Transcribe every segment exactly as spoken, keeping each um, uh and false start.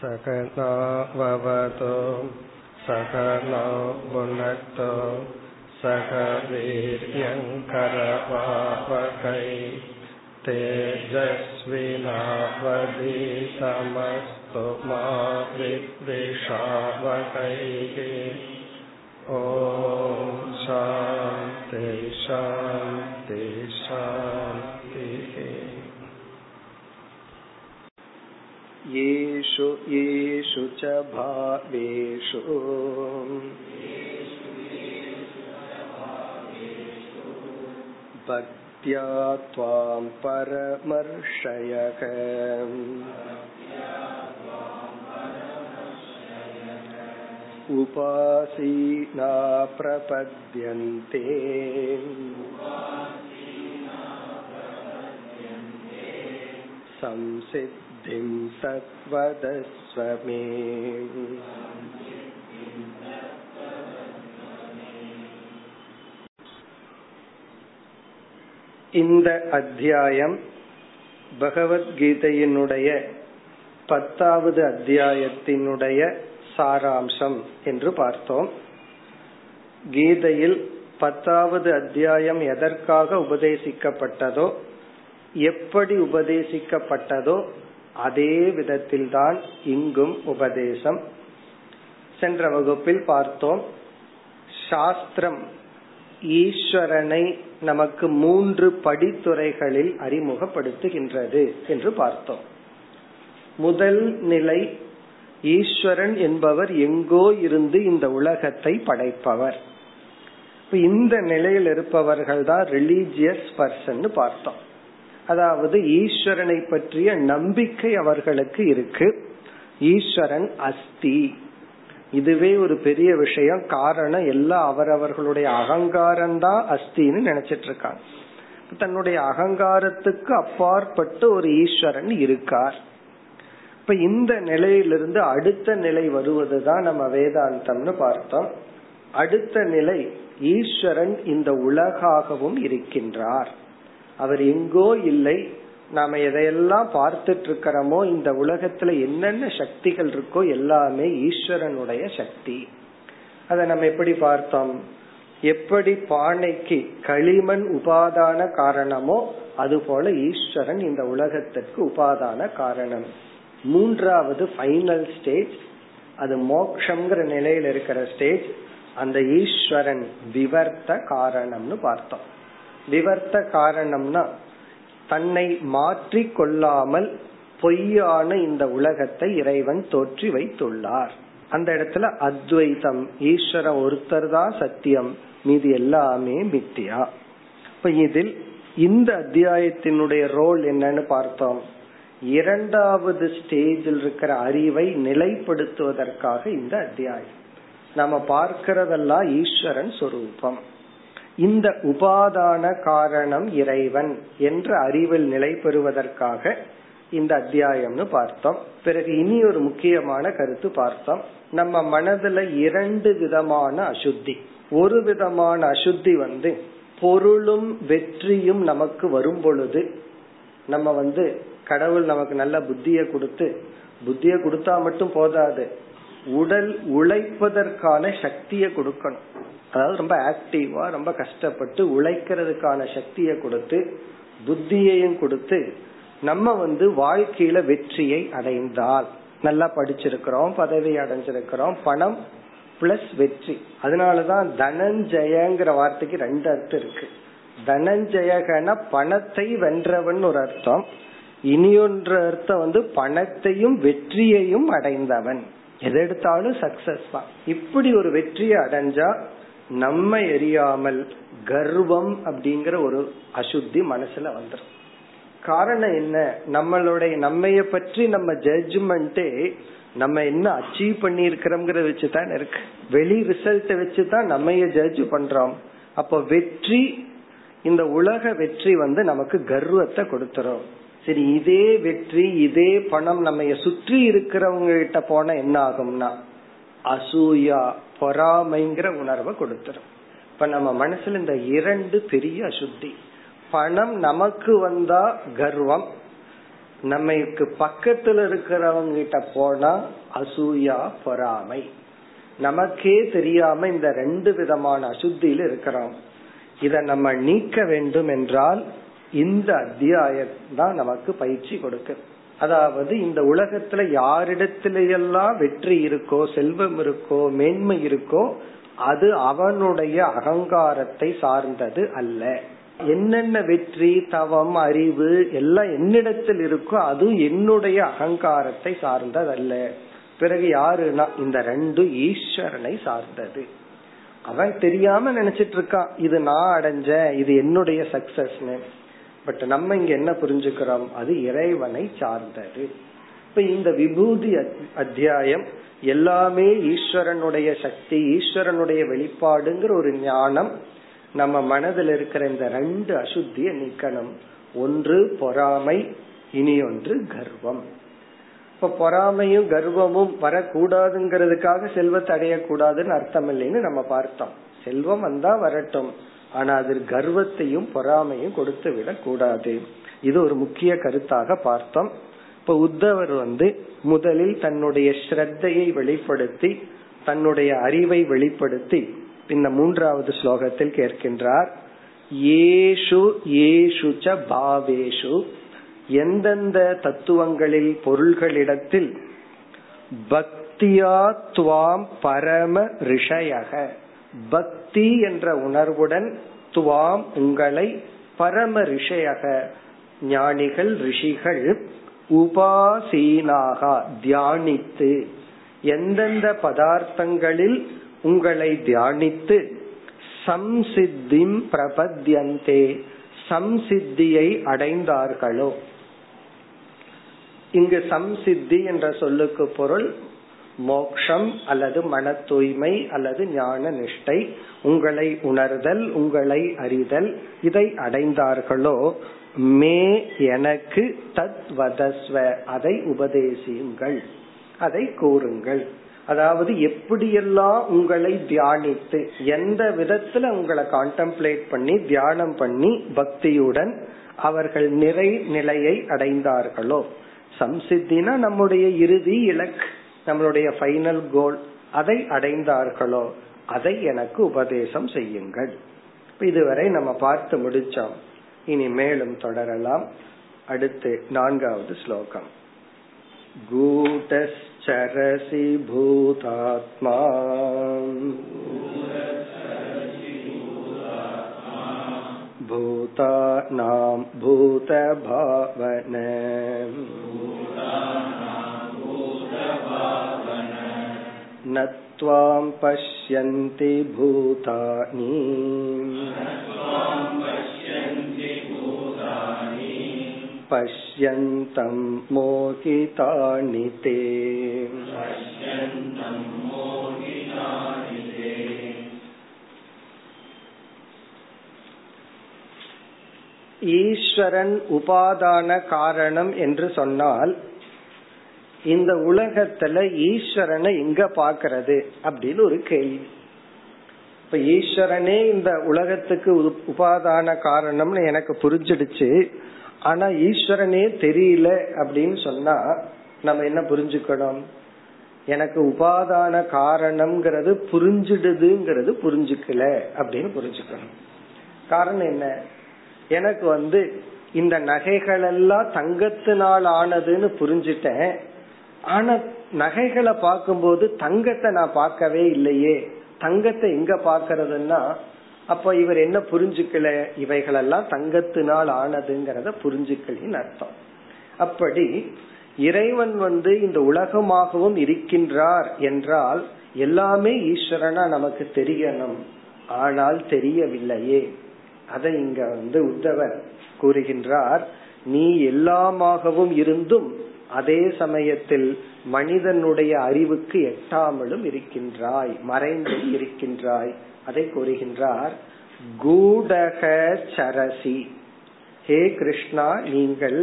சகநோ வவது சகனோ புனக்து சக வீர்யங்கரவாவகை தேஜஸ்வினாவதீதமஸ்து மா வித்விஷாவகை. ஓம் சாந்தி சாந்தி சாந்தி. யேஷு யேஷு ச பாவேஷு பக்த்யா த்வாம் பரமர்ஷயக உபாசீனா பிரபத்யந்தே சம்சித் சத்வதஸ்வமே. இந்த அத்தியாயம் பகவத்கீதையினுடைய பத்தாவது அத்தியாயத்தினுடைய சாராம்சம் என்று பார்த்தோம். கீதையில் பத்தாவது அத்தியாயம் எதற்காக உபதேசிக்கப்பட்டதோ, எப்படி உபதேசிக்கப்பட்டதோ அதே விதத்தில்தான் இங்கும் உபதேசம். சென்ற வகுப்பில் பார்த்தோம், சாஸ்திரம் ஈஸ்வரனை நமக்கு மூன்று படித்துறைகளில் அறிமுகப்படுத்துகின்றது என்று பார்த்தோம். முதல் நிலை, ஈஸ்வரன் என்பவர் எங்கோ இருந்து இந்த உலகத்தை படைப்பவர். இந்த நிலையில் இருப்பவர்கள் தான் ரிலீஜியஸ் பர்சன் பார்த்தோம். அதாவது ஈஸ்வரனை பற்றிய நம்பிக்கை அவர்களுக்கு இருக்கு. ஈஸ்வரன் அஸ்தி, இதுவே ஒரு பெரிய விஷயம். காரணம், எல்லா அவரவர்களுடைய அகங்காரம்தான் அஸ்தின்னு நினைச்சிட்டு இருக்காங்க. தன்னுடைய அகங்காரத்துக்கு அப்பாற்பட்டு ஒரு ஈஸ்வரன் இருக்கார். இப்ப இந்த நிலையிலிருந்து அடுத்த நிலை வருவதுதான் நம்ம வேதாந்தம்னு பார்த்தோம். அடுத்த நிலை, ஈஸ்வரன் இந்த உலகாகவும் இருக்கின்றார். அவர் எங்கோ இல்லை. நாம எதையெல்லாம் பார்த்துட்டு இருக்கிறோமோ, இந்த உலகத்துல என்னென்ன சக்திகள் இருக்கோ எல்லாமே ஈஸ்வரனுடைய சக்தி. அதை நம்ம எப்படி பார்த்தோம், எப்படி பானைக்கு களிமண் உபாதான காரணமோ அதுபோல ஈஸ்வரன் இந்த உலகத்திற்கு உபாதான காரணம். மூன்றாவது ஃபைனல் ஸ்டேஜ், அது மோட்சம்ங்கிற நிலையில இருக்கிற ஸ்டேஜ். அந்த ஈஸ்வரன் விவர்த்த காரணம்னு பார்த்தோம். விவர்த்த காரணம்னா தன்னை மாற்றி கொள்ளாமல் பொய்யான இந்த உலகத்தை இறைவன் தோற்றி வைத்துள்ளார். அந்த இடத்துல அத்வைதம், ஈஸ்வர ஒருத்தர் தான் சத்தியம், மீது எல்லாமே மித்தியா. இப்ப இதில் இந்த அத்தியாயத்தினுடைய ரோல் என்னன்னு பார்த்தோம். இரண்டாவது ஸ்டேஜில் இருக்கிற அறிவை நிலைப்படுத்துவதற்காக இந்த அத்தியாயம். நம்ம பார்க்கிறதெல்லாம் ஈஸ்வரன் சொரூபம். இந்த உபாதான காரணம் இறைவன் என்ற அறிவில் நிலை பெறுவதற்காக இந்த அத்தியாயம்னு பார்த்தோம். பிறகு இனி ஒரு முக்கியமான கருத்து பார்த்தோம். நம்ம மனதுல இரண்டு விதமான அசுத்தி. ஒரு விதமான அசுத்தி வந்து பொருளும் வெற்றியும் நமக்கு வரும் பொழுது நம்ம வந்து கடவுள் நமக்கு நல்ல புத்தியை கொடுத்து, புத்தியை கொடுத்தா மட்டும் போதாது, உடல் உழைப்பதற்கான சக்தியை கொடுக்கணும். அதாவது ரொம்ப ஆக்டிவா ரொம்ப கஷ்டப்பட்டு உழைக்கிறதுக்கான சக்தியை கொடுத்து புத்தியையும் கொடுத்து நம்ம வந்து வாழ்க்கையில வெற்றியை அடைந்தால், நல்லா படிச்சிருக்கிறோம், பதவி அடைஞ்சிருக்கிறோம், பணம் பிளஸ் வெற்றி. அதனாலதான் தனஞ்சயங்கிற வார்த்தைக்கு ரெண்டு அர்த்தம் இருக்கு. தனஞ்சயகன பணத்தை வென்றவன் ஒரு அர்த்தம், இனியொன்று அர்த்தம் வந்து பணத்தையும் வெற்றியையும் அடைந்தவன். எது எடுத்தாலும் சக்சஸ் தான். இப்படி ஒரு வெற்றியை அடைஞ்சா நம்ம எரியாமல் கர்வம் அப்படிங்கிற ஒரு அசுத்தி மனசுல வந்துடும். காரணம் என்ன, நம்மளுடைய நம்மைய பற்றி நம்ம ஜட்ஜ்மெண்டே நம்ம என்ன அச்சீவ் பண்ணி இருக்கிறோம்ங்கறத வச்சு தான் இருக்கு. வெளி ரிசல்ட் வச்சு தான் நம்மைய ஜட்ஜ் பண்றோம். அப்போ வெற்றி, இந்த உலக வெற்றி வந்து நமக்கு கர்வத்தை கொடுத்துரும். சரி, இதே வெற்றி இதே பணம் நம்ம சுற்றி இருக்கிறவங்க கிட்ட போனா என்ன ஆகும்னா அசூயா பொறாமைங்கிற உணர்வை கொடுத்துரும். இப்ப நம்ம மனசுல இந்த இரண்டு பெரிய அசுத்தி. பணம் நமக்கு வந்தா கர்வம், நம்மைக்கு பக்கத்துல இருக்கிறவங்க கிட்ட போனா அசூயா, பொறாமை. நமக்கே தெரியாம இந்த ரெண்டு விதமான அசுத்தியில இருக்கிறோம். இத நம்ம நீக்க வேண்டும் என்றால் இந்த அத்தியாயம்தான் நமக்கு பயிற்சி கொடுக்க. அதாவது இந்த உலகத்துல யாரிடத்திலெல்லாம் வெற்றி இருக்கோ, செல்வம் இருக்கோ, மேன்மை இருக்கோ, அது அவனுடைய அகங்காரத்தை சார்ந்தது அல்ல. என்னென்ன வெற்றி, தவம், அறிவு எல்லாம் என்னிடத்தில் இருக்கோ அது என்னுடைய அகங்காரத்தை சார்ந்தது அல்ல. பிறகு யாருன்னா இந்த ரெண்டு ஈஸ்வரனை சார்ந்தது. அவன் தெரியாம நினைச்சிட்டு இருக்கான் இது நான் அடைஞ்ச, இது என்னுடைய சக்சஸ்னு. பட் நம்ம இங்க என்ன புரிஞ்சுக்கிறோம், அது இறைவனை சார்ந்தது. இப்ப இந்த விபூதி அத்தியாயம் எல்லாமே ஈஸ்வரனுடைய சக்தி, ஈஸ்வரனுடைய வெளிப்பாடுங்கிற ஒரு ஞானம். நம்ம மனதில் இருக்கிற இந்த ரெண்டு அசுத்திய நீக்கணும். ஒன்று பொறாமை, இனி ஒன்று கர்வம். இப்ப பொறாமையும் கர்வமும் வரக்கூடாதுங்கிறதுக்காக செல்வத்தை அடையக்கூடாதுன்னு அர்த்தம் இல்லைன்னு நம்ம பார்த்தோம். செல்வம் வந்தா வரட்டும், ஆனா அது கர்வத்தையும் பொறாமையும் கொடுத்து விட கூடாது. இது ஒரு முக்கிய கருத்தாக பார்த்தோம். இப்ப உத்தவர் வந்து முதலில் தன்னுடைய ஸ்ரத்தையை வெளிப்படுத்தி, தன்னுடைய அறிவை வெளிப்படுத்தி இந்த மூன்றாவது ஸ்லோகத்தில் கேட்கின்றார். ஏஷு ஏஷு ச பாவேஷு, எந்தெந்த தத்துவங்களில், பொருள்களிடத்தில், பக்தியா துவாம் பரம ரிஷயக, பக்தி என்ற உணர்வுடன், துவாம் உங்களை, பரம ரிஷயக ஞானிகள் ரிஷிகள், உபாசீனாக தியானித்து, எந்தெந்த பதார்த்தங்களில் உங்களை தியானித்து, சம்சித்திம் பிரபத்யந்தே, சம்சித்தியை அடைந்தார்களோ. இங்கு சம்சித்தி என்ற சொல்லுக்கு பொருள் மோக்ஷம் அல்லது மன தூய்மை அல்லது ஞான நிஷ்டை, உங்களை உணர்தல், உங்களை அறிதல், இதை அடைந்தார்களோ. மே எனக்கு தத்வதஸ்வ, அதை உபதேசியுங்கள், அதை கூறுங்கள். அதாவது எப்படியெல்லாம் உங்களை தியானித்து, எந்த விதத்துல உங்களை கான்டெம்ப்ளேட் பண்ணி, தியானம் பண்ணி, பக்தியுடன் அவர்கள் நிறை நிலையை அடைந்தார்களோ. சம்சித்தினா நம்முடைய இறுதி இலக்கு, நம்மளுடைய ஃபைனல் கோல், அதை அடைந்தார்களோ அதை எனக்கு உபதேசம் செய்யுங்கள். இதுவரை நம்ம பார்த்து முடிச்சோம். இனி மேலும் தொடரலாம். அடுத்து நான்காவது ஸ்லோகம். கூடச்சரசி பூதாத்மா பூதானாம் பூத பாவன நத்வாம் பஷ்யந்தி பூதானி பஷ்யந்தம் மோகிதானி தே. ஈஸ்வரன் உபாதான காரணம் என்று சொன்னால், இந்த உலகத்துல ஈஸ்வரனை எங்க பாக்கிறது அப்படின்னு ஒரு கேள்வி. இப்ப ஈஸ்வரனே இந்த உலகத்துக்கு உபாதான காரணம்னு எனக்கு புரிஞ்சிடுச்சு, ஆனா ஈஸ்வரனே தெரியல அப்படின்னு சொன்னா நம்ம என்ன புரிஞ்சுக்கணும்? எனக்கு உபாதான காரணம்ங்கிறது புரிஞ்சிடுதுங்கிறது புரிஞ்சுக்கல அப்படின்னு புரிஞ்சுக்கணும். காரணம் என்ன? எனக்கு வந்து இந்த நகைகள் எல்லாம் தங்கத்தினால் ஆனதுன்னு புரிஞ்சுட்டேன், ஆனா நகைகளை பார்க்கும்போது தங்கத்தை நான் பார்க்கவே இல்லையே, தங்கத்தை எங்க பாக்கிறதுன்னா அப்ப இவர் என்ன புரிஞ்சுக்கல, இவைகளெல்லாம் தங்கத்தினால் ஆனதுங்கிறத புரிஞ்சுக்கலின்னு அர்த்தம். அப்படி இறைவன் வந்து இந்த உலகமாகவும் இருக்கின்றார் என்றால் எல்லாமே ஈஸ்வரனா நமக்கு தெரியணும், ஆனால் தெரியவில்லையே. அதை இங்க வந்து உத்தவர் கூறுகின்றார். நீ எல்லாமாகவும் இருந்தும் அதே சமயத்தில் மனிதனுடைய அறிவுக்கு எட்டாமலும் இருக்கின்றாய், மறைந்தும் இருக்கின்றாய். அதை கூறுகின்றார். கூடக சரசி, ஹே கிருஷ்ணா, நீங்கள்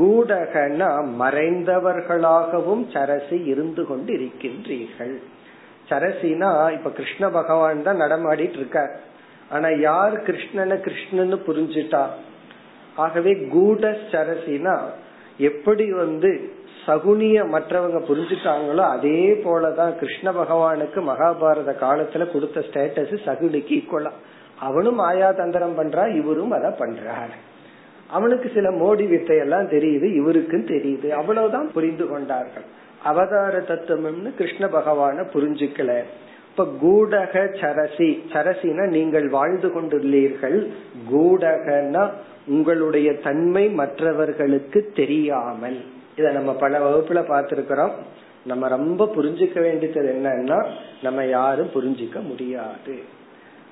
கூடகனா மறைந்தவர்களாகவும் சரசி இருந்து கொண்டு இருக்கின்றீர்கள். சரசினா இப்ப கிருஷ்ண பகவான் தான் நடமாடிட்டு இருக்கார், ஆனா யார் கிருஷ்ணன கிருஷ்ணன்னு புரிஞ்சுட்டா? ஆகவே கூடசரசினா எப்படி வந்து சகுனிய மற்றவங்க புரிஞ்சுட்டாங்களோ அதே போலதான் கிருஷ்ண பகவானுக்கு மகாபாரத காலத்துல கொடுத்த ஸ்டேட்டஸ் சகுனிக்கு ஈக்குவலா. அவனும் மாயா தந்திரம் பண்றா, இவரும் அத பண்றாரு. அவனுக்கு சில மோடி வித்தை எல்லாம் தெரியுது, இவருக்கும் தெரியுது. அவ்வளவுதான் புரிந்து கொண்டார்கள். அவதார தத்துவம்னு கிருஷ்ண பகவான புரிஞ்சுக்கல. இப்ப கூடக சரசி, சரசினா நீங்கள் வாழ்ந்து கொண்டுள்ளீர்கள், கூடகனா உங்களுடைய தன்மை மற்றவர்களுக்கு தெரியாமல். இத நம்ம பல வகுப்புல பாத்துருக்கிறோம். நம்ம ரொம்ப புரிஞ்சுக்க வேண்டியது என்னன்னா, நம்ம யாரும் புரிஞ்சுக்க முடியாது.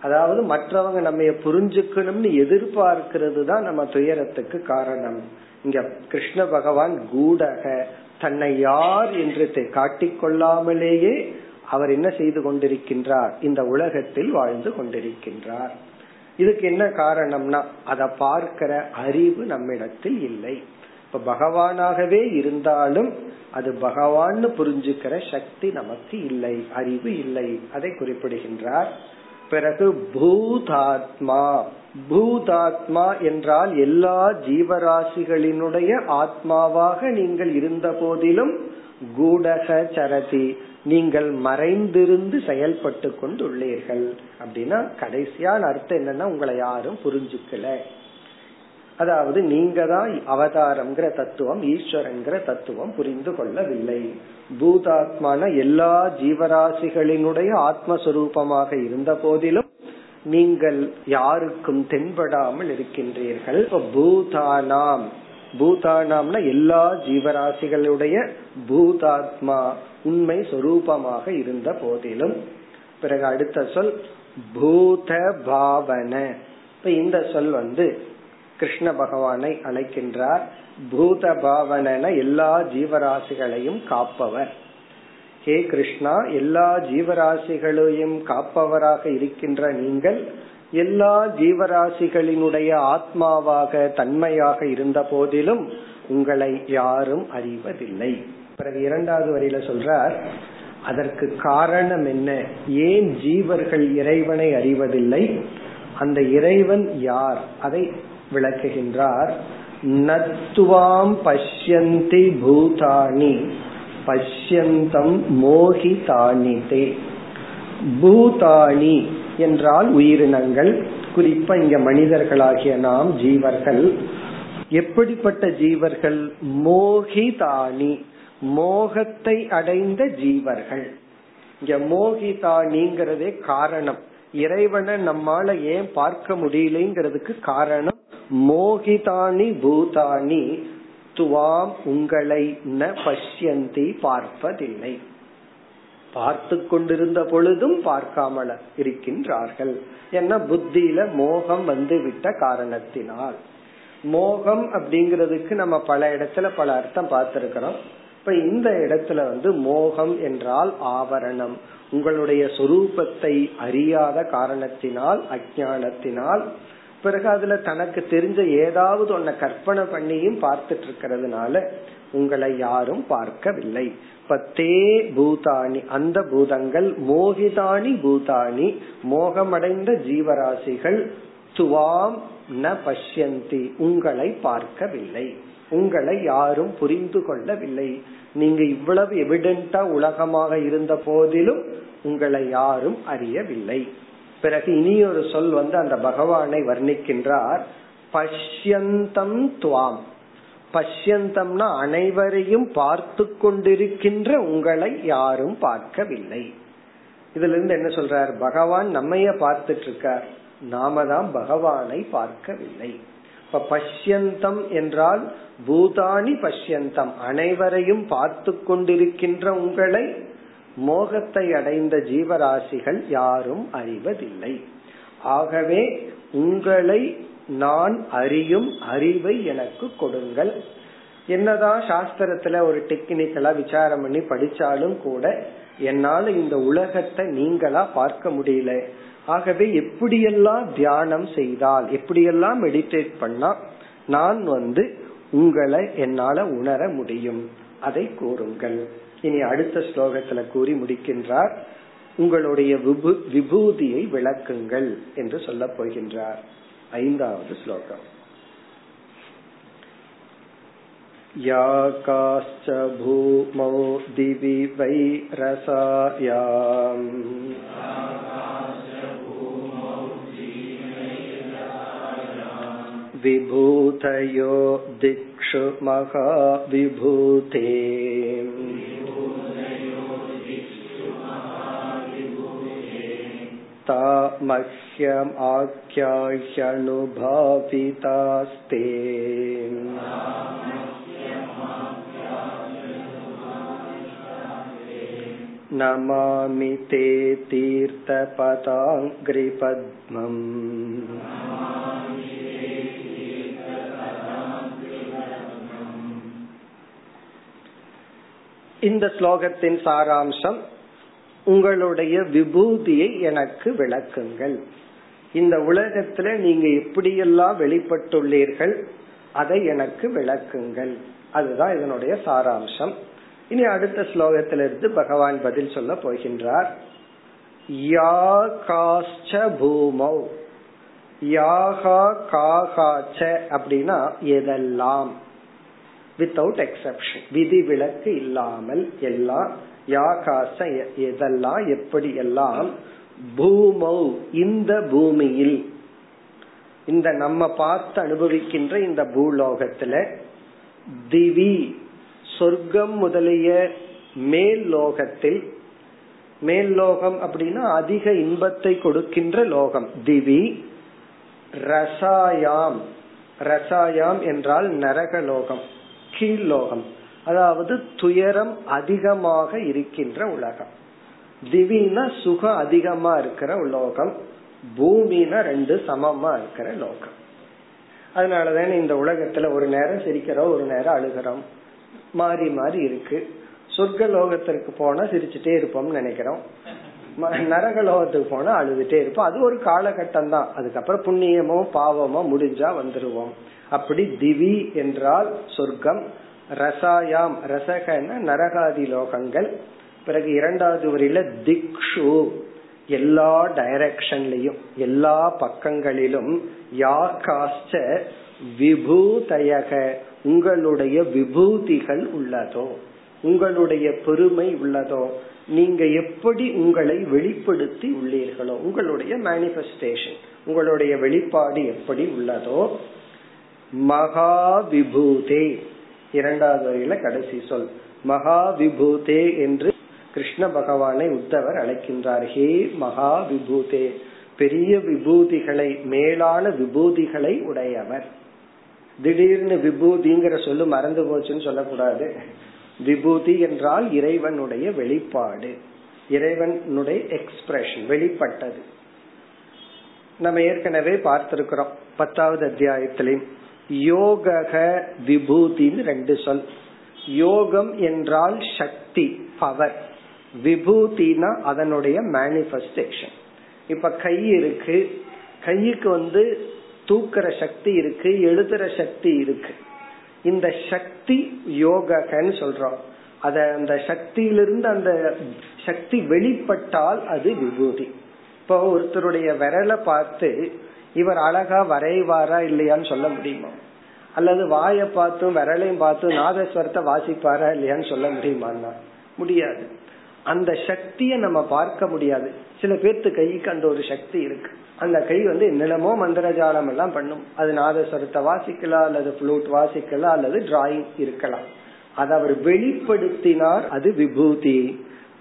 அதாவது மற்றவங்க நம்ம புரிஞ்சுக்கணும்னு எதிர்பார்க்கிறது தான் நம்ம துயரத்துக்கு காரணம். இங்க கிருஷ்ண பகவான் கூடக தன்னை யார் என்று காட்டிக்கொள்ளாமலேயே அவர் என்ன செய்து கொண்டிருக்கின்றார், இந்த உலகத்தில் வாழ்ந்து கொண்டிருக்கின்றார். இதுக்கு என்ன காரணம்னா, அதை பார்க்கிற அறிவு நம்மிடத்தில் இல்லை. இப்ப பகவானாகவே இருந்தாலும் அது பகவான்னு புரிஞ்சுக்கிற சக்தி நமக்கு இல்லை, அறிவு இல்லை. அதை குறிப்பிடுகின்றார். பிறகு பூதாத்மா, பூதாத்மா என்றால் எல்லா ஜீவராசிகளினுடைய ஆத்மாவாக நீங்கள் இருந்த போதிலும் கூடக சரதி நீங்கள் மறைந்திருந்து செயல்பட்டு கொண்டு உள்ளீர்கள். அப்படின்னா கடைசியான அர்த்தம் என்னன்னா, உங்களை யாரும் புரிஞ்சுக்கல. அதாவது நீங்க தான் அவதாரம்ங்கிற தத்துவம், ஈஸ்வரன்கிற தத்துவம் புரிந்து கொள்ளவில்லை. பூதாத்மான எல்லா ஜீவராசிகளினுடைய ஆத்மஸ்வரூபமாக இருந்த போதிலும் நீங்கள் யாருக்கும் தென்படாமல் இருக்கின்றீர்கள். பூதானாம், பூதானாம்னா எல்லா ஜீவராசிகளுடைய பூதாத்மா உண்மை சொரூபமாக இருந்த போதிலும். பிறகு அடுத்த சொல் பூத பாவன. இப்ப இந்த சொல் வந்து கிருஷ்ண பகவானை அழைக்கின்றார். பூத பாவன எல்லா ஜீவராசிகளையும் காப்பவர். ஹே கிருஷ்ணா, எல்லா ஜீவராசிகளையும் காப்பவராக இருக்கின்ற நீங்கள் எல்லா ஜீவராசிகளினுடைய ஆத்மாவாக தன்மையாக இருந்த போதிலும் உங்களை யாரும் அறிவதில்லை. பிறகு இரண்டாவது வரியில சொல்றார், அதற்கு காரணம் என்ன, ஏன் ஜீவர்கள் இறைவனை அறிவதில்லை, அந்த இறைவன் யார், அதை விளக்குகின்றார். நத்வாம் பஷ்யந்தி பூதானி பஷ்யந்தம் மோஹிதானி தே. பூதானி என்றால் உயிரினங்கள், குறிப்பா இங்க மனிதர்களாகிய நாம் ஜீவர்கள். எப்படிப்பட்ட ஜீவர்கள், மோஹிதானி மோகத்தை அடைந்த ஜீவர்கள். இங்க மோஹிதானிங்கிறதே காரணம். இறைவனை நம்மால ஏன் பார்க்க முடியலங்கிறதுக்கு காரணம் மோகிதானி பூதானி துவாம் உங்களை ந பஷ்யந்தி பார்ப்பதில்லை, பார்த்து கொண்டிருந்த பொழுதும் பார்க்காமல் இருக்கின்றார்கள். என்ன புத்தியில மோகம் வந்து விட்ட காரணத்தினால். மோகம் அப்படிங்கிறதுக்கு நம்ம பல இடத்துல பல அர்த்தம் பார்த்திருக்கிறோம். இப்ப இந்த இடத்துல வந்து மோகம் என்றால் ஆவரணம். உங்களுடைய சொரூபத்தை அறியாத காரணத்தினால், அஜானத்தினால். பிறகு அதுல தனக்கு தெரிஞ்ச ஏதாவது ஒன்ன கற்பனை பண்ணியும் பார்த்துட்டு இருக்கிறதுனால உங்களை யாரும் பார்க்கவில்லை. பத்தே பூதானி, அந்த பூதங்கள் மோகிதானி பூதானி மோகமடைந்த ஜீவராசிகள் துவாம் ந பஷ்யந்தி உங்களை பார்க்கவில்லை, உங்களை யாரும் புரிந்து கொள்ளவில்லை. நீங்க இவ்வளவு எவிடென்டா உலகமாக இருந்த போதிலும் உங்களை யாரும் அறியவில்லை. பிறகு இனி ஒரு சொல் வந்து அந்த பகவானை வர்ணிக்கின்றார். பஷ்யந்தம் துவாம், பஷ்யந்தம்னா அனைவரையும் பார்த்து கொண்டிருக்கின்ற உங்களை யாரும் பார்க்கவில்லை. இதுல இருந்து என்ன சொல்றார், பகவான் நம்மைய பார்த்துட்டு இருக்கார், நாம தான் பகவானை பார்க்கவில்லை. இப்ப பஷ்யந்தம் என்றால் பூதானி பஷ்யந்தம் அனைவரையும் பார்த்து கொண்டிருக்கின்ற உங்களை மோகத்தை அடைந்த ஜீவராசிகள் யாரும் அறிவதில்லை. ஆகவே உங்களை நான் அறியும் அறிவை எனக்கு கொடுங்கள். என்னதான் சாஸ்திரத்துல ஒரு டெக்னிக்கலா விசாரம் பண்ணி படிச்சாலும் கூட என்னால இந்த உலகத்தை நீங்களா பார்க்க முடியல. ஆகவே எப்படியெல்லாம் தியானம் செய்தால், எப்படியெல்லாம் மெடிடேட் பண்ணா நான் வந்து உங்களை என்னால உணர முடியும், அதை கூறுங்கள். இனி அடுத்த ஸ்லோகத்துல கூறி முடிக்கின்றார், உங்களுடைய விபூதியை விளக்குங்கள் என்று சொல்ல போகின்றார். ஐந்தாவது ஸ்லோகம் யாகாஸ்ச பூமோ திவி வை ரசாயாம் விபூதயோ திக்ஷு மகா விபூதே தா மஹ்யம் ஆக்யாயனுபாவிதாஸ்தே. நமாமி தே தீர்த்த பதாங்கிரி பத்மம் இந்த ஸ்லோகத்தின் சாராம்சம், உங்களுடைய விபூதியை எனக்கு விளக்குங்கள். இந்த உலகத்துல நீங்க எப்படியெல்லாம் வெளிப்பட்டுள்ளீர்கள் அதை எனக்கு விளக்குங்கள். அதுதான் இதனுடைய சாராம்சம். இனி அடுத்த ஸ்லோகத்திலிருந்து பகவான் பதில் சொல்ல போகின்றார். யாகாஸ்ச பூமௌ, யாகா காகாச்ச அப்படின்னா எதெல்லாம், வித்தவுட் எக்ஸப்ஷன், விதி விலக்கு இல்லாமல் எல்லாம், யாகாச எதெல்லாம் எப்படி எல்லாம், பூமௌ இந்த பூமியில், இந்த நம்ம பார்த்து அனுபவிக்கின்ற இந்த பூலோகத்துல, திவி சொர்க்கம் முதலிய மேல் லோகத்தில், மேல் லோகம் அப்படின்னா அதிக இன்பத்தை கொடுக்கின்ற லோகம் திவி, ரசாயாம், ரசாயாம் என்றால் நரகலோகம், கீழ் லோகம், அதாவது துயரம் அதிகமாக இருக்கின்ற உலகம். திவினா சுகம் அதிகமா இருக்கிற லோகம், பூமினா ரெண்டு சமமா இருக்கிற லோகம். அதனாலதான் இந்த உலகத்துல ஒரு நேரம் சிரிக்கிறோம் ஒரு நேரம் அழுகிறோம், மாறி மாறி இருக்கு. சொர்க்க லோகத்திற்கு போனா சிரிச்சுட்டே இருப்போம்னு நினைக்கிறோம், நரக லோகத்துக்கு போனா அழுதுட்டே இருப்போம். அது ஒரு காலகட்டம் தான், அதுக்கப்புறம் புண்ணியமோ பாவமோ முடிஞ்சா வந்துருவோம். அப்படி திவி என்றால் சொர்க்கம், ரசாயாம் ரசகன நரகாதி லோகங்கள். பிறகு இரண்டாவது வரையில திக்ஷு எல்லா டைரக்ஷன்லயும் எல்லா பக்கங்களிலும், யாகாஸ்ச விபூதயக உங்களுடைய விபூதிகள் உள்ளதோ, உங்களுடைய பெருமை உள்ளதோ, நீங்க எப்படி உங்களை வெளிப்படுத்தி உள்ளீர்களோ, உங்களுடைய மேனிஃபெஸ்டேஷன் உங்களுடைய வெளிப்பாடு எப்படி உள்ளதோ, மகா விபூதே இரண்டாவது வரையில கடைசி சொல் மகா விபூதே என்று கிருஷ்ண பகவானை உத்தவர் அழைக்கின்றார். ஹே மகா விபூதே, பெரிய விபூதிகளை மேலான விபூதிகளை உடையவர். திடீர்னு விபூதிங்கிற சொல்லு மறந்து போச்சுன்னு சொல்லக்கூடாது. விபூதி என்றால் இறைவனுடைய வெளிப்பாடு, இறைவனுடைய எக்ஸ்பிரஷன், வெளிப்பட்டது. நம்ம ஏற்கனவே பார்த்திருக்கிறோம் பத்தாவது அத்தியாயத்திலையும். யோகக விபூதின்னு ரெண்டு சொல். யோகம் என்றால் சக்தி, பவர். விபூதினா அதனுடைய மேனிஃபெஸ்டேஷன். இப்ப கை இருக்கு, கைக்கு வந்து தூக்குற சக்தி இருக்கு, எழுதுற சக்தி இருக்கு. இந்த சக்தி யோகன்னு சொல்றோம். அத அந்த சக்தியிலிருந்து அந்த சக்தி வெளிப்பட்டால் அது விபூதி. இப்போ ஒருத்தருடைய விரலை பார்த்து இவர் அழகா வரைவாரா இல்லையான்னு சொல்ல முடியுமா? அல்லது வாயை பார்த்தும் விரலையும் பார்த்தும் நாதஸ்வரத்தை வாசிப்பாரா இல்லையான்னு சொல்ல முடியுமான்னா முடியாது. அந்த சக்தியை நம்ம பார்க்க முடியாது. சில பேர்த்து கைக்கு அந்த ஒரு சக்தி இருக்கு, அந்த கை வந்து என்னென்னமோ மந்திரஜாலம் எல்லாம் பண்ணும். அது நாதஸ்வரத்தை வாசிக்கலாம், அல்லது ஃப்ளூட் வாசிக்கலாம், அல்லது டிராயிங் இருக்கலாம். அது அவர் வெளிப்படுத்தினார், அது விபூதி.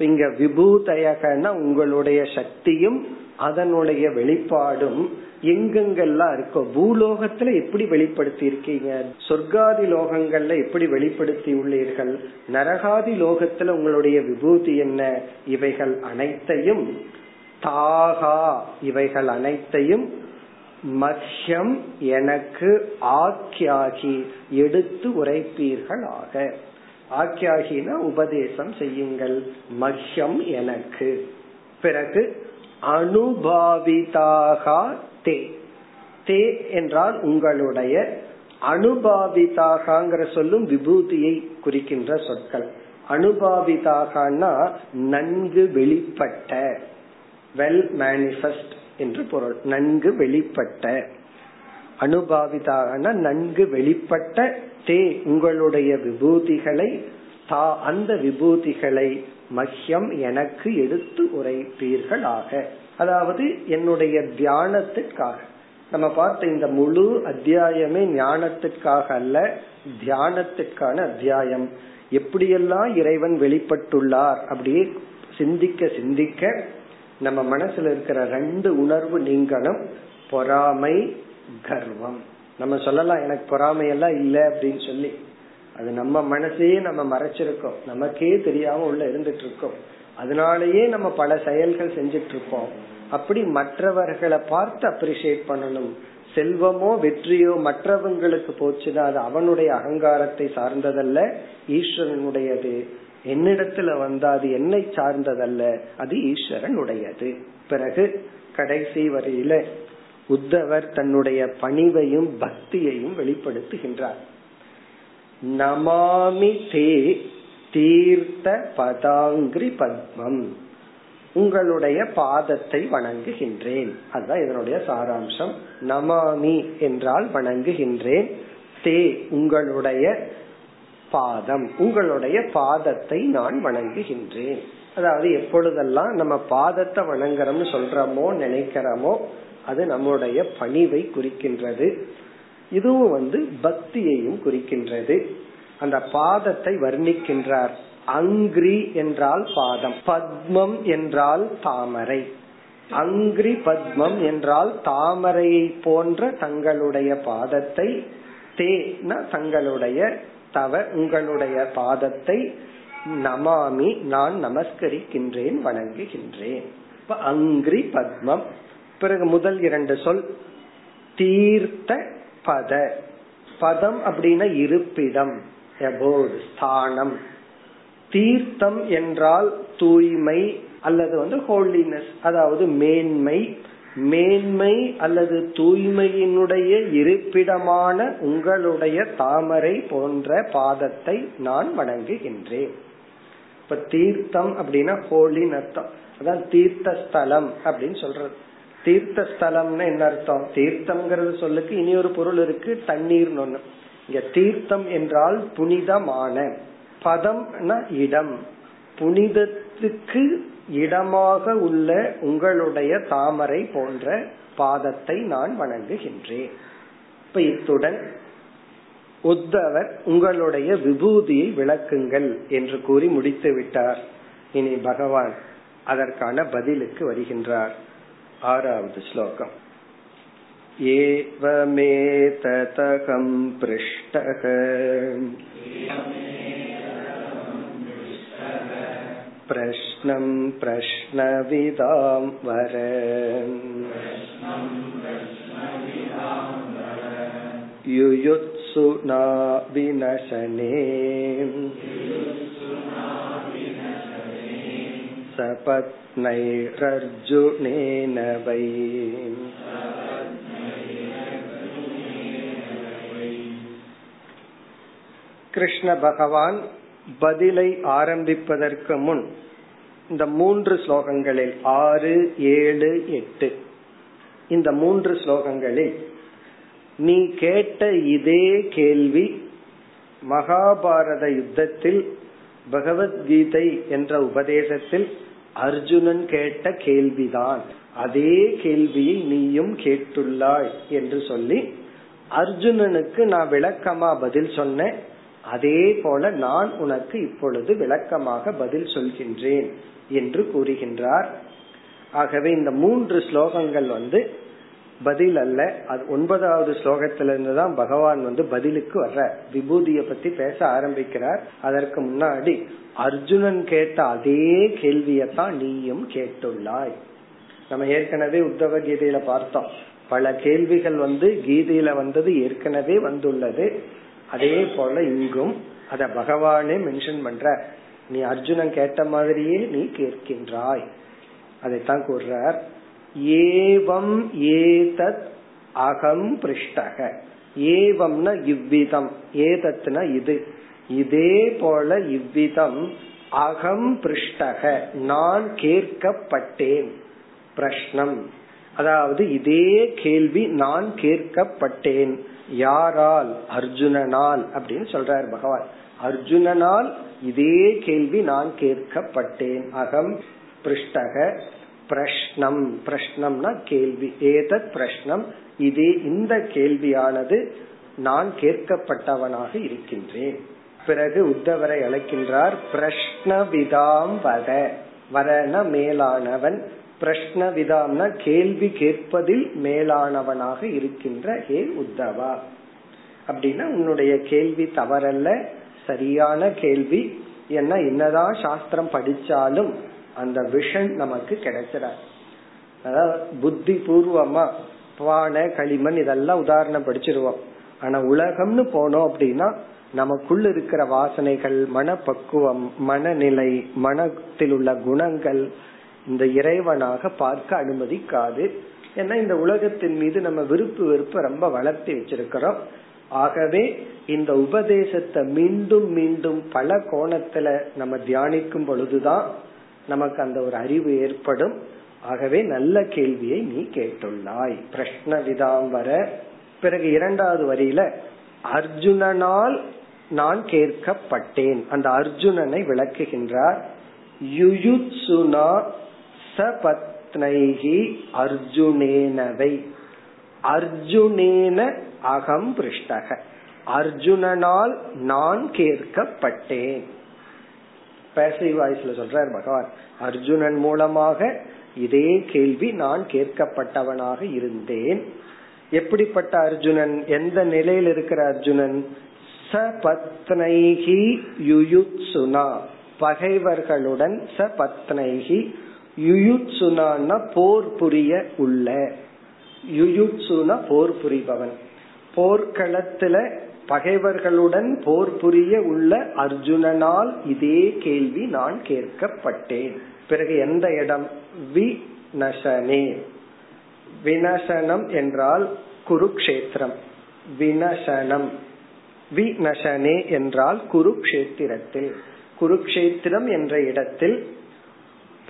இங்க விபூதயகன்னா உங்களுடைய சக்தியும் அதனுடைய வெளிப்பாடும் எங்கெங்கெல்லாம் இருக்கோ, பூலோகத்துல எப்படி வெளிப்படுத்தி இருக்கீங்க, சொர்க்காதி லோகங்கள்ல எப்படி வெளிப்படுத்தி உள்ளீர்கள், நரகாதி லோகத்துல உங்களுடைய விபூதி என்ன, இவைகள் அனைத்தையும், தாகா இவைகள் அனைத்தையும், மஹ்யம் எனக்கு, ஆக்யாகி எடுத்து உரைப்பீர்கள் ஆக. ஆக்யாகினா உபதேசம் செய்யுங்கள், மஹ்யம் எனக்கு. பிறகு அனுபாவிதாக தே, தே என்றால் உங்களுடைய, அனுபாவிதாகங்கிற சொல்லும் விபூதியை குறிக்கின்ற சொற்கள். அனுபாவிதாகனா நன்கு வெளிப்பட்ட, வெல் மேனிஃபெஸ்ட் என்று பொருள், நன்கு வெளிப்பட்ட. அனுபாவிதாகனா நன்கு வெளிப்பட்ட தே உங்களுடைய விபூதிகளை, தா அந்த விபூதிகளை மஹ்யம் எனக்கு எடுத்து உரைப்பீர்களாக. அதாவது என்னுடைய தியானத்திற்காக. நம்ம பார்த்த இந்த முழு அத்தியாயமே ஞானத்திற்காக அல்ல, தியானத்திற்கான அத்தியாயம். எப்படியெல்லாம் இறைவன் வெளிப்பட்டுள்ளார் அப்படியே சிந்திக்க சிந்திக்க நம்ம மனசுல இருக்கிற ரெண்டு உணர்வு நீங்கணும். பொறாமை, கர்வம். நம்ம சொல்லலாம் எனக்கு பொறாமை எல்லாம் இல்ல அப்படின்னு சொல்லி, அது நம்ம மனசையே நம்ம மறைச்சிருக்கோம், நமக்கே தெரியாம உள்ள இருந்துட்டு இருக்கோம். அதனாலயே நம்ம பல செயல்கள் செஞ்சிட்டு இருப்போம். அப்படி மற்றவர்களை பார்த்து அப்ரிசியேட் பண்ணணும். செல்வமோ வெற்றியோ மற்றவங்களுக்கு போச்சுன்னா அது அவனுடைய அகங்காரத்தை சார்ந்ததல்ல, ஈஸ்வரனுடையது. என்னிடத்துல வந்தா அது என்னை சார்ந்ததல்ல, அது ஈஸ்வரனுடையது. பிறகு கடைசி வரையில உத்தவர் தன்னுடைய பணிவையும் பக்தியையும் வெளிப்படுத்துகின்றார். நமாமி தே தீர்த்த பதாங்கிரி பத்மம், உங்களுடைய பாதத்தை வணங்குகின்றேன். அதுதான் இதனுடைய சாராம்சம். நமாமி என்றால் வணங்குகின்றேன், தே உங்களுடைய பாதம், உங்களுடைய பாதத்தை நான் வணங்குகின்றேன். அதாவது எப்பொழுதெல்லாம் நம்ம பாதத்தை வணங்குறோம்னு சொல்றோமோ நினைக்கிறோமோ அது நம்முடைய பணிவை குறிக்கின்றது. இதுவும் வந்து பக்தியையும் குறிக்கின்றது. அந்த பாதத்தை வர்ணிக்கின்றார். அங்கிரி என்றால் பாதம், பத்மம் என்றால் தாமரை. அங்கிரி பத்மம் என்றால் தாமரையை போன்ற தங்களுடைய பாதத்தை, தேனா தங்களுடைய தவ உங்களுடைய பாதத்தை, நமாமி நான் நமஸ்கரிக்கின்றேன் வணங்குகின்றேன். இப்ப அங்கிரி பத்மம். பிறகு முதல் இரண்டு சொல் தீர்த்த பத. பதம் அப்படின்னா இருப்பிடம், abode, ஸ்தானம். தீர்த்தம் என்றால் தூய்மை அல்லது வந்து ஹோலினஸ், அதாவது மேன்மை. மேன்மை அல்லது தூய்மையினுடைய இருப்பிடமான உங்களுடைய தாமரை போன்ற பாதத்தை நான் வணங்குகின்றேன். இப்ப தீர்த்தம் அப்படின்னா ஹோலின் அர்த்தம். அதான் தீர்த்த ஸ்தலம் அப்படின்னு சொல்றது. தீர்த்த ஸ்தலம்னா என்ன அர்த்தம்? தீர்த்தம்ங்கிறது சொல்லுக்கு இனி ஒரு பொருள் இருக்கு, தண்ணீர்னு ஒண்ணு. இங்க தீர்த்தம் என்றால் புனிதமான, பதம்னா இடம். புனிதத்துக்கு இடமாக உள்ள உங்களுடைய தாமரை போன்ற பாதத்தை நான் வணங்குகின்றேன். இப்ப இத்துடன் உத்தவர் உங்களுடைய விபூதியை விளக்குங்கள் என்று கூறி முடித்து விட்டார். இனி பகவான் அதற்கான பதிலுக்கு வருகின்றார். ஆறாவது ஸ்லோகம். ஏவமே ததகம் ப்ருஷ்டகம் பிரஷ்னம் பிரஷ்னவிதாம் வரன் யுயுத்சு நா விநசனே சபத்நைரர்ஜுனேன வை. கிருஷ்ண பகவான் பதிலை ஆரம்பிப்பதற்கு முன் இந்த மூன்று ஸ்லோகங்களில் ஆறு, ஏழு, எட்டு இந்த மூன்று ஸ்லோகங்களில் நீ கேட்ட இதே கேள்வி மகாபாரத யுத்தத்தில் பகவத்கீதை என்ற உபதேசத்தில் அர்ஜுனன் கேட்ட கேள்விதான். அதே கேள்வியை நீயும் கேட்டுள்ளாய் என்று சொல்லி அர்ஜுனனுக்கு நான் விளக்கமா பதில் சொன்னேன். அதே போல நான் உனக்கு இப்பொழுது விளக்கமாக பதில் சொல்கின்றேன் என்று கூறுகின்றார். ஆகவே இந்த மூன்று ஸ்லோகங்கள் வந்து பதில் அல்ல. அது ஒன்பதாவது ஸ்லோகத்திலிருந்து தான் பகவான் வந்து பதிலுக்கு வர்ற விபூதியை பத்தி பேச ஆரம்பிக்கிறார். அதற்கு முன்னாடி அர்ஜுனன் கேட்ட அதே கேள்வியத்தான் நீயும் கேட்டுள்ளாய். நம்ம ஏற்கனவே உத்தவ கீதையில பார்த்தோம். பல கேள்விகள் வந்து கீதையில வந்தது ஏற்கனவே வந்துள்ளது. அதே போல இங்கும் அத பகவானே மென்ஷன் பண்ற, நீ அர்ஜுனன் கேட்ட மாதிரியே நீ கேட்கின்றாய். அதைத்தான் கூறுறார். ஏவம் ஏதத் அகம் பிருஷ்டக. ஏவம்னா இவ்விதம், ஏதத்னா இது, இதே போல இவ்விதம் அகம் பிருஷ்டக நான் கேட்கப்பட்டேன். பிரஷ்னம் அதாவது இதே கேள்வி நான் கேட்கப்பட்டேன். யாரால்? அர்ஜுனனால் அப்படின்னு சொல்றார் பகவான். அர்ஜுனனால் இதே கேள்வி நான் கேட்கப்பட்டேன். அகம் பிருஷ்டக பிரஷ்னம், பிரஷ்னம்னா கேள்வி, ஏதத் பிரஷ்னம் இதே இந்த கேள்வியானது நான் கேட்கப்பட்டவனாக இருக்கின்றேன். பிறகு உத்தவரை அழைக்கின்றார். பிரஷ்னவிதாம் வத, வரன மேலானவன், பிரஷ்னவிதாம்னா கேள்வி கேட்பதில் மேலானவனாக இருக்கின்ற ஹே உத்தவா. அப்படின்னா உன்னுடைய கேள்வி தவறல்ல, சரியான கேள்வி. ஏன்னா என்னதான் சாஸ்திரம் படிச்சாலும் அந்த விஷன் நமக்கு கிடைச்சிடாது. அதாவது புத்தி பூர்வமா பானை களிமண் இதெல்லாம் உதாரணம் படிச்சிருவோம். ஆனா உலகம்னு போனோம் அப்படின்னா நமக்குள்ள இருக்கிற வாசனைகள், மனப்பக்குவம், மனநிலை, மனத்தில் உள்ள குணங்கள் இந்த இறைவனாக பார்க்க அனுமதிக்காது. ஏன்னா இந்த உலகத்தின் மீது நம்ம விருப்பு வெறுப்பு ரொம்ப வளர்த்தி வச்சிருக்கிறோம். ஆகவே இந்த உபதேசத்தை மீண்டும் மீண்டும் பல கோணத்துல நம்ம தியானிக்கும் பொழுதுதான் நமக்கு அந்த ஒரு அறிவு ஏற்படும். ஆகவே நல்ல கேள்வியை நீ கேட்டுள்ளாய், பிரஷ்ன விதாம் வர. பிறகு இரண்டாவது வரியில அர்ஜுனனால் நான் கேட்கப்பட்டேன், அந்த அர்ஜுனனை விளக்குகின்றார். யுயுத்சுனா சபத்னைஹி அர்ஜுனேனவை அர்ஜுனேன அகம் பிருஷ்டக, அர்ஜுனனால் நான் கேட்கப்பட்டேன். பேசிவ் வாய்ஸ்ல சொல்றார் பகவான், அர்ஜுனன் மூலமாக இதே கேள்வி நான் கேட்கப்பட்டவனாக இருந்தேன். எப்படிப்பட்ட அர்ஜுனன், எந்த நிலையில் இருக்கிற அர்ஜுனன்? சபத்னைஹி யுயுத்சுனா, பகைவர்களுடன், சபத்னைஹி யுயுத்சுனா போர் புரிய உள்ள, யுயுத்சுனா போர் புரிபவன், போர்க்களத்துல பகைவர்களுடன் போர் புரிய உள்ள அர்ஜுனனால் இதே கேள்வி நான் கேட்கப்பட்டேன். பிறகு எந்த இடம்? விநசனே, விநசனம் என்றால் குருக்ஷேத்திரம், விநசனம் விநசனே என்றால் குருக்ஷேத்திரத்தில், குருக்ஷேத்திரம் என்ற இடத்தில்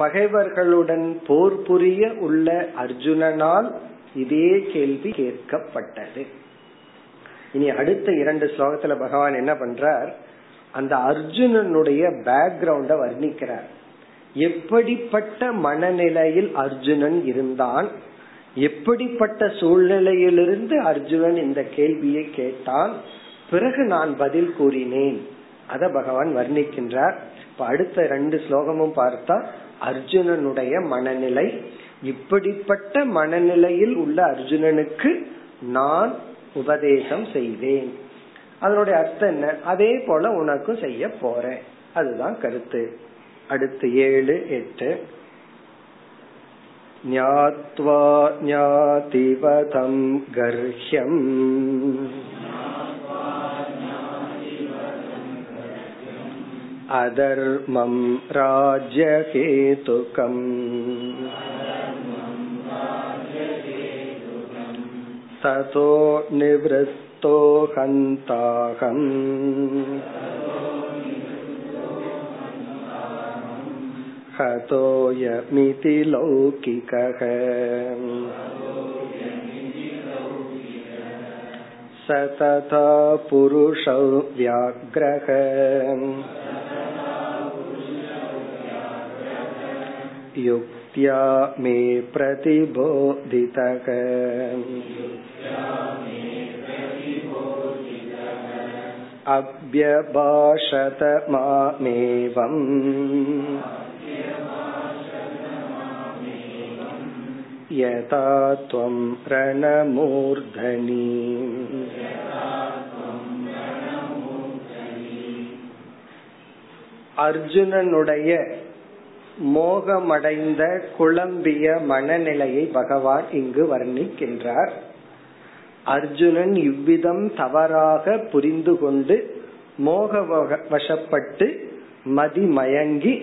பகைவர்களுடன் போர் புரிய உள்ள அர்ஜுனனால் இதே கேள்வி கேட்கப்பட்டது. இனி அடுத்த இரண்டு ஸ்லோகத்துல பகவான் என்ன பண்றார், அந்த அர்ஜுனனுடைய பேக்ரவுண்ட வர்ணிக்கிறார். எப்படிப்பட்ட மனநிலையில் அர்ஜுனன் இருந்தான், எப்படிப்பட்ட சூழ்நிலையிலிருந்து அர்ஜுனன் இந்த கேள்வியை கேட்டான், பிறகு நான் பதில் கூறினேன், அத பகவான் வர்ணிக்கின்றார். இப்ப அடுத்த ரெண்டு ஸ்லோகமும் பார்த்தா அர்ஜுனனுடைய மனநிலை, இப்படிப்பட்ட மனநிலையில் உள்ள அர்ஜுனனுக்கு நான் உபதேசம் செய்வேன், அதனுடைய அர்த்தம் என்ன, அதே போல உனக்கு செய்ய போறேன், அதுதான் கருத்து. அடுத்து ஏழு எட்டு. ஞாத்வா ஞாதிவதம் கர்ஹ்யம் அதர்மம் ராஜ்யஹேதுகம் ததோ நிவ்ருத்தோ ஹந்தாகம் ஹதோயமிதி லௌகிகஹ சததா புருஷோ வியாக்ரஹ யுக்த்யா மே பிரதிபோதிதக. அப்யபாஷத மாமேவம் யதா த்வம் ரணமூர்தனி. அர்ஜுனனுடைய மோகமடைந்த குழம்பிய மனநிலையை பகவான் இங்கு வர்ணிக்கின்றார். அர்ஜுனன் இவ்விதம் தவறாக புரிந்து கொண்டு மோக வசப்பட்டு மதிமயங்கி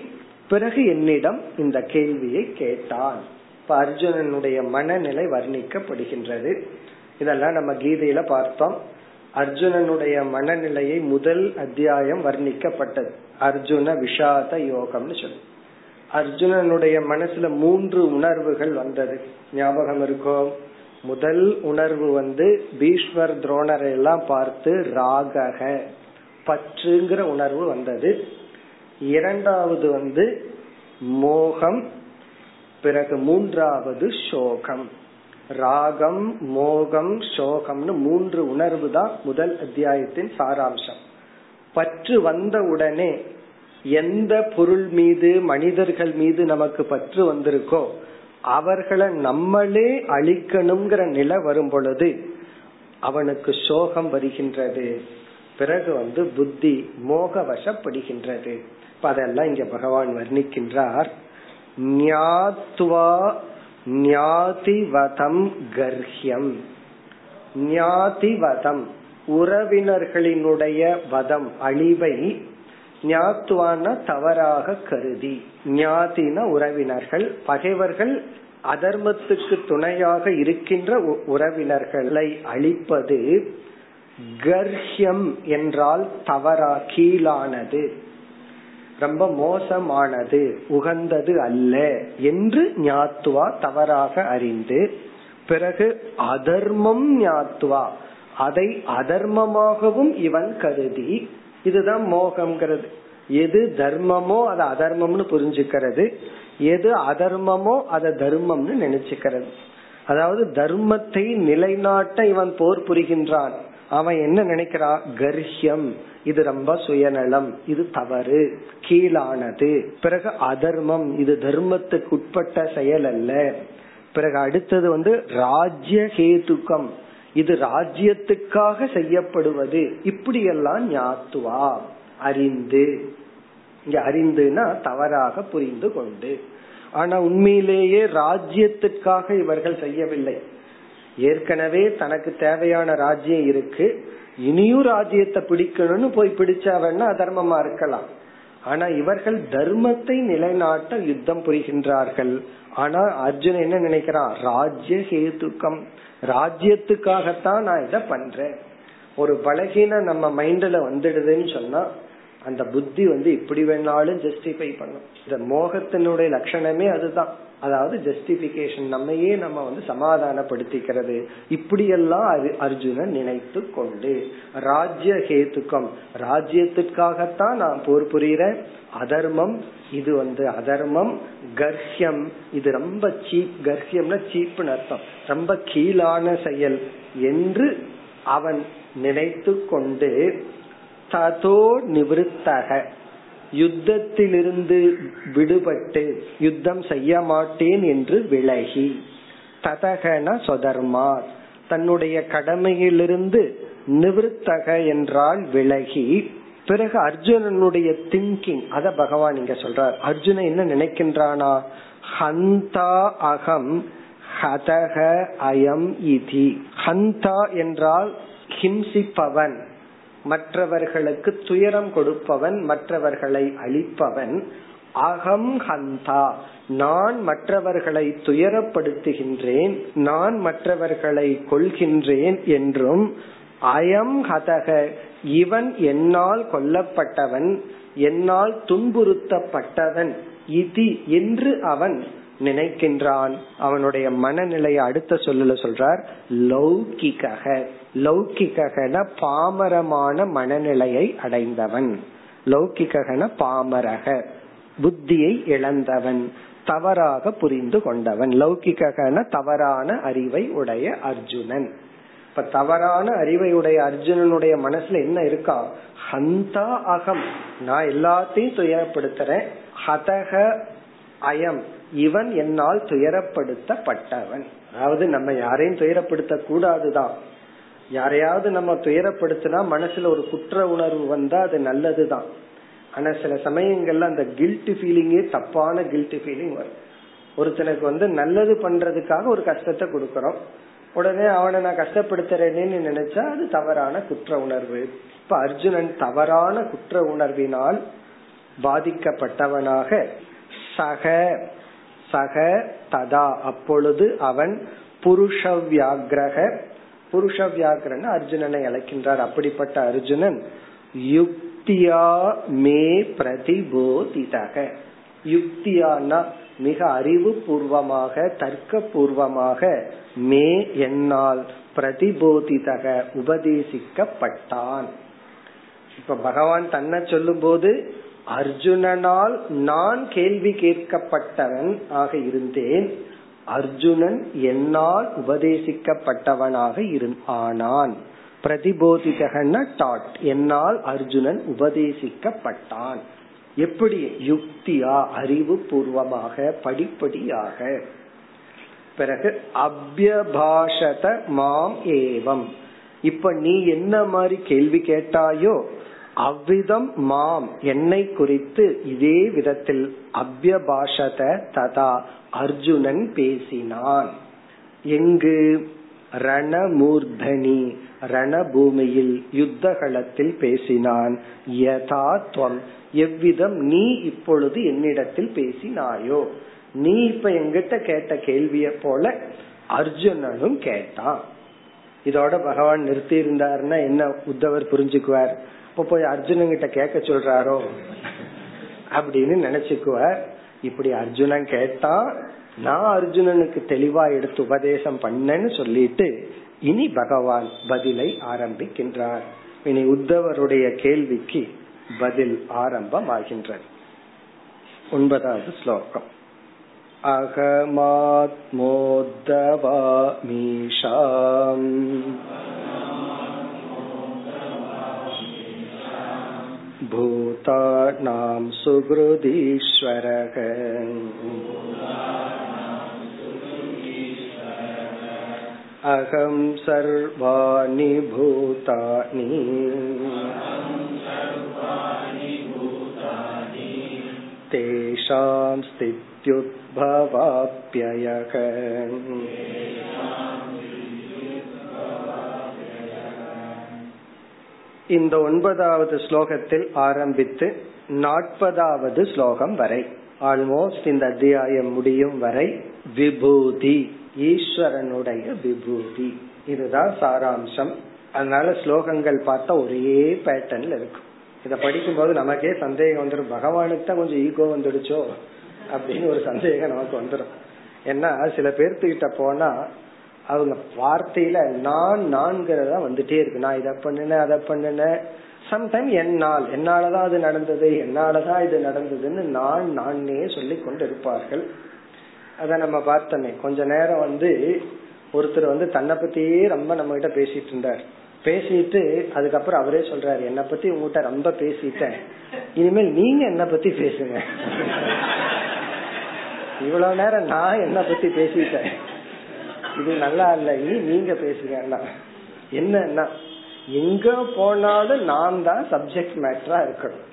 பிறகு என்னிடம் இந்த கேள்வியை கேட்டான். இப்ப அர்ஜுனனுடைய மனநிலை வர்ணிக்கப்படுகின்றது. இதெல்லாம் நம்ம கீதையில பார்த்தோம். அர்ஜுனனுடைய மனநிலையை முதல் அத்தியாயம் வர்ணிக்கப்பட்டது, அர்ஜுன விஷாத யோகம்னு சொல்லி. அர்ஜுனனுடைய மனசுல மூன்று உணர்வுகள் வந்தது, ஞாபகம் இருக்கும். முதல் உணர்வு வந்து பீஷ்மர் துரோணரை எல்லாம் பார்த்து ராகக பற்றுங்கிற உணர்வு வந்தது. இரண்டாவது வந்து மோகம், பிறகு மூன்றாவது சோகம். ராகம் மோகம் சோகம்னு மூன்று உணர்வு தான் முதல் அத்தியாயத்தின் சாராம்சம். பற்று வந்த உடனே எந்த பொருள் மீது மனிதர்கள் மீது நமக்கு பற்று வந்திருக்கோ அவர்களை நம்மளே அழிக்கணுங்கிற நிலை வரும் பொழுது அவனுக்கு சோகம் வருகின்றது. பிறகு வந்து புத்தி மோக வசப்படுகின்றது. அதெல்லாம் இங்க பகவான் வர்ணிக்கின்றார். ஞாத்வா ஞாதிவதம் கர்ஹ்யம். ஞாதிவதம் உறவினர்களினுடைய வதம் அழிவை, ஞாத்வான தவறாக கருதி, ஞாதின உறவினர்கள் பகைவர்கள் அதர்மத்துக்கு துணையாக இருக்கின்ற உறவினர்களை அழிப்பது. கர்ஹ்யம் என்றால் தவறா கீழானது, ரொம்ப மோசமானது, உகந்தது அல்ல என்று ஞாத்வா தவறாக அறிந்து, பிறகு அதர்மம் ஞாத்வா அதை அதர்மமாகவும் இவன் கருதி, இதுதான் மோகம்ங்கிறது. எது தர்மமோ அது அதர்மம்னு புரிஞ்சுக்கிறது, எது அதர்மமோ அதை தர்மம்னு நினைச்சுக்கிறது. அதாவது தர்மத்தை நிலைநாட்ட இவன் போர் புரிகின்றான். அவன் என்ன நினைக்கிறான்? கர்ஹ்யம், இது ரொம்ப சுயநலம், இது தவறு, கீழானது. பிறகு அதர்மம், இது தர்மத்துக்கு உட்பட்ட செயல் அல்ல. பிறகு அடுத்தது வந்து ராஜ்ய ஹேதுக்கம், இது ராஜ்யத்துக்காக செய்யப்படுவது. இப்படியெல்லாம் ஞாத்துவா அறிந்து, இங்க அறிந்துனா தவறாக புரிந்து கொண்டு. ஆனா உண்மையிலேயே ராஜ்யத்துக்காக இவர்கள் செய்யவில்லை. ஏற்கனவே தனக்கு தேவையான ராஜ்யம் இருக்கு, இனியும் ராஜ்யத்தை பிடிக்கணும்னு போய் பிடிச்சவன்னா அதர்மமா இருக்கலாம். ஆனா இவர்கள் தர்மத்தை நிலைநாட்ட யுத்தம் புரிகின்றார்கள். ஆனா அர்ஜுனன் என்ன நினைக்கிறான்? ராஜ்ய ஹேதுக்கம், ராஜ்யத்துக்காகத்தான் நான் இத பண்றேன். ஒரு பலகீன நம்ம மைண்ட்ல வந்துடுதுன்னு சொன்னா அந்த புத்தி வந்து இப்படி வேணாலும் ஜஸ்டிஃபை பண்ணும். இந்த மோகத்தினுடைய லட்சணமே அதுதான். அதாவது ஜஸ்டிபிகேஷன், நம்மையே நம்ம வந்து சமாதானப்படுத்திக்கிறது. இப்படியெல்லாம் அர்ஜுனன் நினைத்து கொண்டு ராஜ்ய ஹேதுக்கம், ராஜ்யத்திற்காகத்தான் நான் போர் புரிகிறேன். அதர்மம், இது வந்து அதர்மம். கர்ஹ்யம், இது ரொம்ப சீப், கர்ஹ்யம்னா சீப்னு அர்த்தம், ரொம்ப கீழான செயல் என்று அவன் நினைத்து கொண்டு ததோ நிவர்த்தக, யுத்தத்திலிருந்து விடுபட்டு யுத்தம் செய்ய மாட்டேன் என்று விலகி, ததகன சொதர்மார் தன்னுடைய கடமையிலிருந்து, நிவர்த்தக என்றால் விலகி. பிறகு அர்ஜுனனுடைய திங்கிங் அத பகவான் இங்க சொல்றார். அர்ஜுனன் என்ன நினைக்கின்றானா? ஹந்தா அகம் ஹதக அயம் இதி. ஹந்தா என்றால் ஹிம்சிப்பவன், மற்றவர்களுக்கு துயரம் கொடுப்பவன், மற்றவர்களை அழிப்பவன். அகம் ஹந்தா, நான் மற்றவர்களை துயரப்படுத்துகின்றேன், நான் மற்றவர்களை கொல்கின்றேன் என்றும், அயம் ஹதக இவன் என்னால் கொல்லப்பட்டவன், என்னால் துன்புறுத்தப்பட்டவன் இதி என்று அவன் நினைக்கின்றான். அவனுடைய மனநிலையை அடுத்த சொல்லல சொல்றார் லௌகிகக. லௌகிகன பாமரமான மனநிலையை அடைந்தவன், லௌகிகன பாமரக புத்தியை இழந்தவன், தவறாக புரிந்து கொண்டவன். லௌகிகன தவறான அறிவை உடைய அர்ஜுனன். இப்ப தவறான அறிவை உடைய அர்ஜுனனுடைய மனசுல என்ன இருக்கா? ஹந்தா அகம், நான் எல்லாத்தையும் துயரப்படுத்துறேன். ஹதக அயம், இவன் என்னால் துயரப்படுத்தப்பட்டவன். அதாவது நம்ம யாரையும் துயரப்படுத்த கூடாதுதான். யாரையாவது நம்ம துயரப்படுத்தினா மனசுல ஒரு குற்ற உணர்வு வந்தா அது நல்லதுதான். ஆனா சில சமயங்கள்ல அந்த கில்ட் ஃபீலிங்கே தப்பான கில்ட் ஃபீலிங் வரும். ஒருத்தனுக்கு வந்து நல்லது பண்றதுக்காக ஒரு கஷ்டத்தை கொடுக்கறோம், உடனே அவனை நான் கஷ்டப்படுத்துறேன்னு நினைச்சா அது தவறான குற்ற உணர்வு. இப்ப அர்ஜுனன் தவறான குற்ற உணர்வினால் பாதிக்கப்பட்டவனாக, சக சக ததா அப்பொழுது அவன், புருஷவியாகிரக, புருஷவியாகிரன்னு அர்ஜுனனை அழைக்கின்றார். அப்படிப்பட்ட அர்ஜுனன் யுக்தியா மே பிரதிபோதிதக, யுக்தியானா மிக அறிவுபூர்வமாக தர்க்கபூர்வமாக மே என்னால் பிரதிபோதிதக உபதேசிக்கப்பட்டான். இப்ப பகவான் தன்னை சொல்லும் போது அர்ஜுனனால் நான் கேள்வி கேட்கப்பட்டவன் ஆக இருந்தேன், அர்ஜுனன் என்னால் உபதேசிக்கப்பட்டவனாக இருந்தான். பிரதிபோதிதகன்னா டாட், என்னால் அர்ஜுனன் உபதேசிக்கப்பட்டான். எப்படி? யுக்தியா, அறிவு பூர்வமாக, படிப்படியாக. பிறகு அப்யபாஷத மாம் ஏவம், இப்ப நீ என்ன மாதிரி கேள்வி கேட்டாயோ அவ்விதம் மாம் என்னை குறித்து இதே விதத்தில் அப்யபாஷத ததா அர்ஜுனன் பேசினான். எங்கு? ரணமூர்தனி, ரணபூமியில் யுத்தகலத்தில் பேசினான். யதாத்வம் எவ்விதம் நீ இப்பொழுது என்னிடத்தில் பேசினாயோ, நீ இப்ப எங்கிட்ட கேட்ட கேள்விய போல அர்ஜுனனும் கேட்டான். இதோட பகவான் நிறுத்தி இருந்தாருன்னா என்ன உத்தவர் புரிஞ்சுக்குவார், இப்ப போய் அர்ஜுனன் கிட்ட கேட்க சொல்றாரோ அப்படின்னு நினைச்சுக்குவார். இப்படி அர்ஜுனன் கேட்டா நான் அர்ஜுனனுக்கு தெளிவா எடுத்து உபதேசம் பண்ணேன்னு சொல்லிட்டு இனி பகவான் பதிலை ஆரம்பிக்கின்றார். இனி உத்தவருடைய கேள்விக்கு பதில் ஆரம்பமாகின்றது. ஒன்பதாவது ஸ்லோகம். அகமாத்மோத்வாமீஷாம் பூதானாம் சுக்ருதீஸ்வரகன் அகம் சர்வாணி பூதானி தேஷாம் ஸ்தித்யுத்பவாப்யயகன். இந்த ஒன்பதாவது ஸ்லோகத்தில் ஆரம்பித்து நாற்பதாவது ஸ்லோகம் வரை, ஆல்மோஸ்ட் இந்த அத்தியாயம் முடியும் வரை விபூதி, ஈஸ்வரனுடைய விபூதி, இதுதான் சாராம்சம். அதனால ஸ்லோகங்கள் பார்த்தா ஒரே பேட்டர்ன்ல இருக்கும். இத படிக்கும் போது நமக்கே சந்தேகம் வந்துடும், பகவானுக்கு தான் கொஞ்சம் ஈகோ வந்துடுச்சோ அப்படின்னு ஒரு சந்தேகம் நமக்கு வந்துடும். ஏன்னா சில பேர்த்துக்கிட்ட போனா அவங்க வார்த்தையில நான் நான்கிறதா வந்துட்டே இருக்கு. நான் இத பண்ணினேன் அதை பண்ணினேன், சம்டைம் என்னால் என்னாலதான் அது நடந்தது என்னாலதான் இது நடந்ததுன்னு நான் நானே சொல்லி கொண்டு இருப்பார்கள். அத நம்ம பார்த்தோமே கொஞ்ச நேரம் வந்து ஒருத்தர் வந்து தன்னை பத்தியே ரொம்ப நம்ம கிட்ட பேசிட்டு இருந்தார். பேசிட்டு அதுக்கப்புறம் அவரே சொல்றாரு, என்னை பத்தி உங்ககிட்ட ரொம்ப பேசிட்டேன், இனிமேல் நீங்க என்ன பத்தி பேசுங்க. இவ்வளவு நேரம் நான் என்ன பத்தி பேசிட்டேன், இது நல்லா இல்ல, இனி நீங்க பேசுங்க. என்னன்னா எங்க போனாலும் நான் தான் சப்ஜெக்ட் மேட்டரா இருக்கணும்,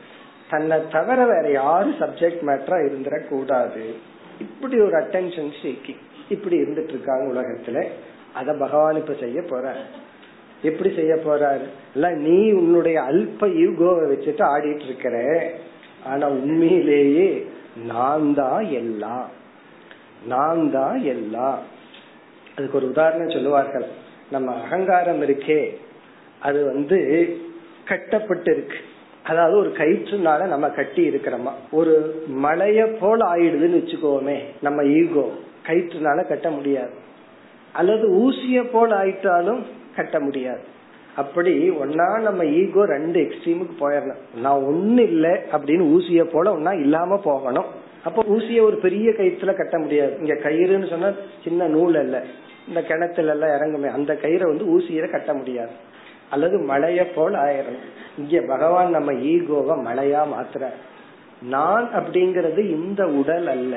தன்னை தவிர வேற யாரும் சப்ஜெக்ட் மேட்டரா இருந்துட கூடாது. இப்படி ஒரு அட்டென்ஷன் சீக்கிங் இப்படி இருந்துட்டு இருக்காங்க உலகத்துல. அத பகவான் இப்ப செய்ய போற, எப்படி செய்ய போறாரு, நீ உன்னுடைய அல்ப ஈகோவை வச்சுட்டு ஆடிட்டு இருக்கிற, ஆனா உண்மையிலேயே நான் தான் எல்லாம், நான் தான் எல்லாம். அதுக்கு ஒரு உதாரணம் சொல்லுவார்கள், நம்ம அகங்காரம் இருக்கே அது வந்து கட்டப்பட்டு இருக்கு, அதாவது ஒரு கயிற்றுனால நம்ம கட்டி இருக்கிறோமா, ஒரு மலைய போல ஆயிடுதுன்னு வச்சுக்கோமே, நம்ம ஈகோ கயிற்றுனால கட்ட முடியாது, அல்லது ஊசிய போல ஆயிட்டாலும் கட்ட முடியாது. அப்படி ஒன்னா நம்ம ஈகோ ரெண்டு எக்ஸ்ட்ரீமுக்கு போயிடணும். நான் ஒன்னு இல்லை அப்படின்னு ஊசிய போல ஒன்னா இல்லாம போகணும், அப்ப ஊசிய ஒரு பெரிய கயிற்றுல கட்ட முடியாது. இங்க கயிறுன்னு சொன்னா சின்ன நூல் அல்ல, இந்த கிணத்துல எல்லாம் இறங்குமே அந்த கயிறை வந்து ஊசியில கட்ட முடியாது, அல்லது மழைய போல் ஆயிரும். இங்க பகவான் நம்ம ஈகோவை மழையா மாத்திர, நான் அப்படிங்கறது இந்த உடல் அல்ல,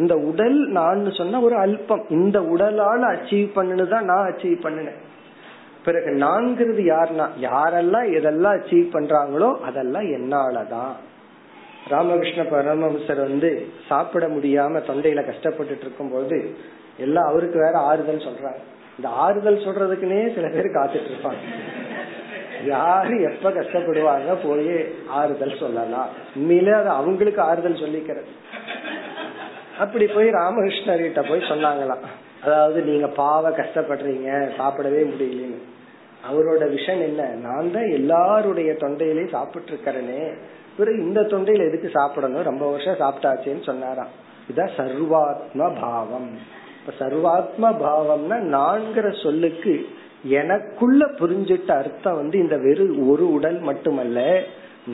இந்த உடல் நான் சொன்ன ஒரு அல்பம், இந்த உடலால அச்சீவ் பண்ணுதான் நான் அச்சீவ் பண்ணினேன். பிறகு நான்கிறது யாருன்னா யாரெல்லாம் எதெல்லாம் அச்சீவ் பண்றாங்களோ அதெல்லாம் என்னாலதான். ராமகிருஷ்ண பரமஹம்சர் வந்து சாப்பிட முடியாம தொண்டையில கஷ்டப்பட்டு இருக்கும் போது எல்லாம் அவருக்கு வேற ஆறுதல் சொல்றாங்க. இந்த ஆறுதல் சொல்றதுக்குன்னே சில பேர் காத்துட்டு இருப்பாங்க, யாரு எப்ப கஷ்டப்படுவாங்க போய் ஆறுதல் சொல்லலாம். உண்மையிலே அது அவங்களுக்கு ஆறுதல் சொல்லிக்கிறது. அப்படி போய் ராமகிருஷ்ணர் கிட்ட போய் சொன்னாங்களாம், அதாவது நீங்க பாவ கஷ்டப்படுறீங்க சாப்பிடவே முடியலன்னு. அவரோட விஷன் என்ன, நான் தான் எல்லாருடைய தொண்டையிலையும் சாப்பிட்டு இருக்கிறேனே, பிறகு இந்த தொண்டையில எதுக்கு சாப்பிடணும், ரொம்ப வருஷம் சாப்பிட்டாச்சேன்னு சொன்னாராம். இதான் சர்வாத்ம பாவம். சர்வாத்ம பாவம்னா நான்கிற சொல்லுக்கு எனக்குள்ள புரிஞ்சிட்ட அர்த்தம் வந்து இந்த வெறும் ஒரு உடல் மட்டுமல்ல,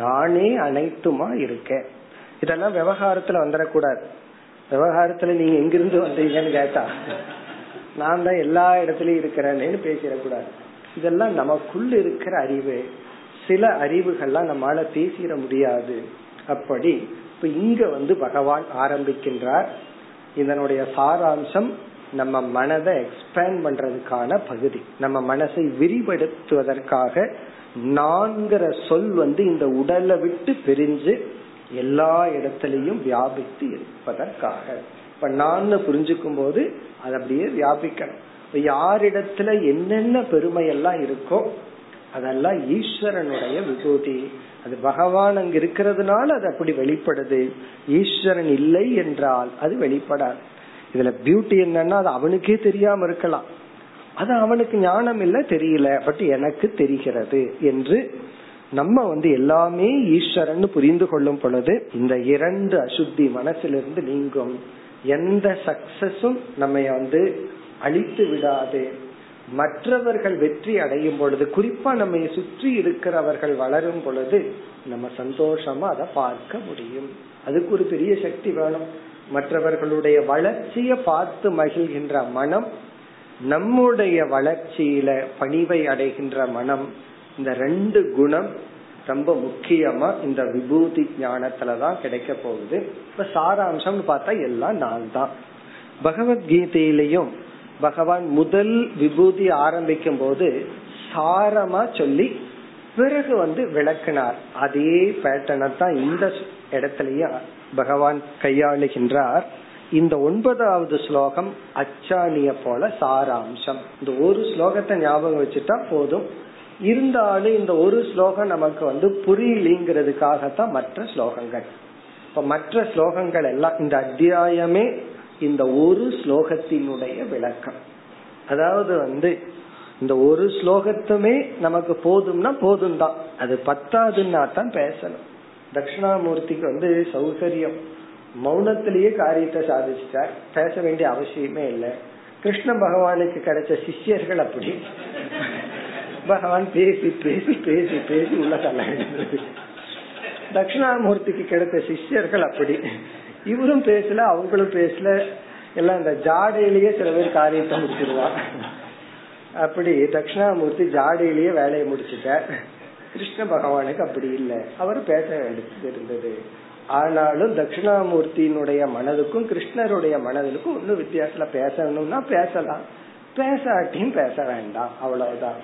நானே அனைத்துமா இருக்கேன். இதெல்லாம் விவகாரத்துல வந்துடக்கூடாது. விவகாரத்துல நீங்க எங்கிருந்து வந்தீங்கன்னு கேட்டா நான் தான் எல்லா இடத்துலயும் இருக்கிறேன்னு பேசிடக்கூடாது. இதெல்லாம் நமக்குள்ள இருக்கிற அறிவு. சில அறிவுகள்லாம் நம்மளால பேசிட முடியாது. அப்படி இப்ப இங்க வந்து பகவான் ஆரம்பிக்கின்றார். இதனுடைய சாராம்சம் நம்ம மனதை எக்ஸ்பேண்ட் பண்றதுக்கான பகுதி, நம்ம மனசை விரிவடுத்துவதற்காக நான்கிற சொல் வந்து இந்த உடலை விட்டு பிரிஞ்சு எல்லா இடத்திலையும் வியாபித்து இருப்பதற்காக. இப்ப நான் புரிஞ்சுக்கும் போது அது அப்படியே வியாபிக்கணும். இப்ப யாரிடத்துல என்னென்ன பெருமையெல்லாம் இருக்கோ அதெல்லாம் ஈஸ்வரனுடைய விபூதி. அது பகவான் அங்க இருக்கிறதுனால அது அப்படி வெளிப்படுது. ஈஸ்வரன் இல்லை என்றால் அது வெளிப்படாது. இதுல பியூட்டி என்னன்னா அது அவனுக்கே தெரியாம இருக்கலாம், அது அவனுக்கு ஞானம் இல்ல தெரியல, பட் எனக்கு தெரிகிறது என்று நம்ம வந்து எல்லாமே ஈஸ்வரன் புரிந்து கொள்ளும் பொழுது இந்த இரண்டு அசுத்தி மனசிலிருந்து நீங்கும். எந்த சக்சஸும் நம்ம வந்து அழித்து விடாது. மற்றவர்கள் வெற்றி அடையும் பொழுது, குறிப்பா நம்ம சுற்றி இருக்கிறவர்கள் வளரும் பொழுது நம்ம சந்தோஷமா அதை பார்க்க முடியும். அதுக்கு ஒரு பெரிய சக்தி வேணும். மற்றவர்களுடைய வளர்ச்சியை பார்த்து மகிழ்கின்ற மனம், நம்முடைய வளர்ச்சியில பணிவை அடைகின்ற மனம், இந்த ரெண்டு குணம் ரொம்ப முக்கியமா இந்த விபூதி ஞானத்துலதான் கிடைக்க போகுது. இப்ப சாராம்சம் பார்த்தா எல்லாம் நான் தான். பகவத்கீதையிலையும் பகவான் முதல் விபூதி ஆரம்பிக்கும் போது சாரமா சொல்லி பிறகு வந்து விளக்கினார். அதே பேட்டர்னை தான் இந்த இடத்துலயே பகவான் கையாளுகின்றார். இந்த ஒன்பதாவது ஸ்லோகம் அச்சாணிய போல சாராம்சம். இந்த ஒரு ஸ்லோகத்தை ஞாபகம் வச்சுட்டா போதும். இருந்தாலும் இந்த ஒரு ஸ்லோகம் நமக்கு வந்து புரியலங்கிறதுக்காகத்தான் மற்ற ஸ்லோகங்கள். இப்ப மற்ற ஸ்லோகங்கள் எல்லாம் இந்த அத்தியாயமே இந்த ஒரு ஸ்லோகத்தினுடைய விளக்கம். அதாவது வந்து இந்த ஒரு ஸ்லோகத்துமே நமக்கு போதும்னா போதும் தான். அது பத்தாதுன்னா தான் பேசணும். தட்சிணாமூர்த்திக்கு வந்து சௌகரியம், மௌனத்திலேயே காரியத்தை சாதிச்சுட்டார், பேச வேண்டிய அவசியமே இல்லை. கிருஷ்ண பகவானுக்கு கிடைச்ச சிஷ்யர்கள் அப்படி, பகவான் பேசி பேசி பேசி பேசி உள்ள தலை. தட்சிணாமூர்த்திக்கு கிடைத்த சிஷ்யர்கள் அப்படி, இவரும் பேசல அவங்களும் பேசல, எல்லாம் இந்த ஜாடையிலேயே சில பேர் காரியத்தை முடிச்சிருவாங்க. அப்படி தட்சிணாமூர்த்தி ஜாடையிலேயே வேலையை முடிச்சுட்டார். கிருஷ்ண பகவானுக்கு அப்படி இல்லை, அவர் பேச எடுத்து இருந்தது. ஆனாலும் தட்சிணாமூர்த்தியினுடைய மனதுக்கும் கிருஷ்ணருடைய மனதிற்கும் ஒன்னும் வித்தியாசத்துல பேசணும்னா பேசலாம், பேசாட்டியும் பேச வேண்டாம், அவ்வளவுதான்.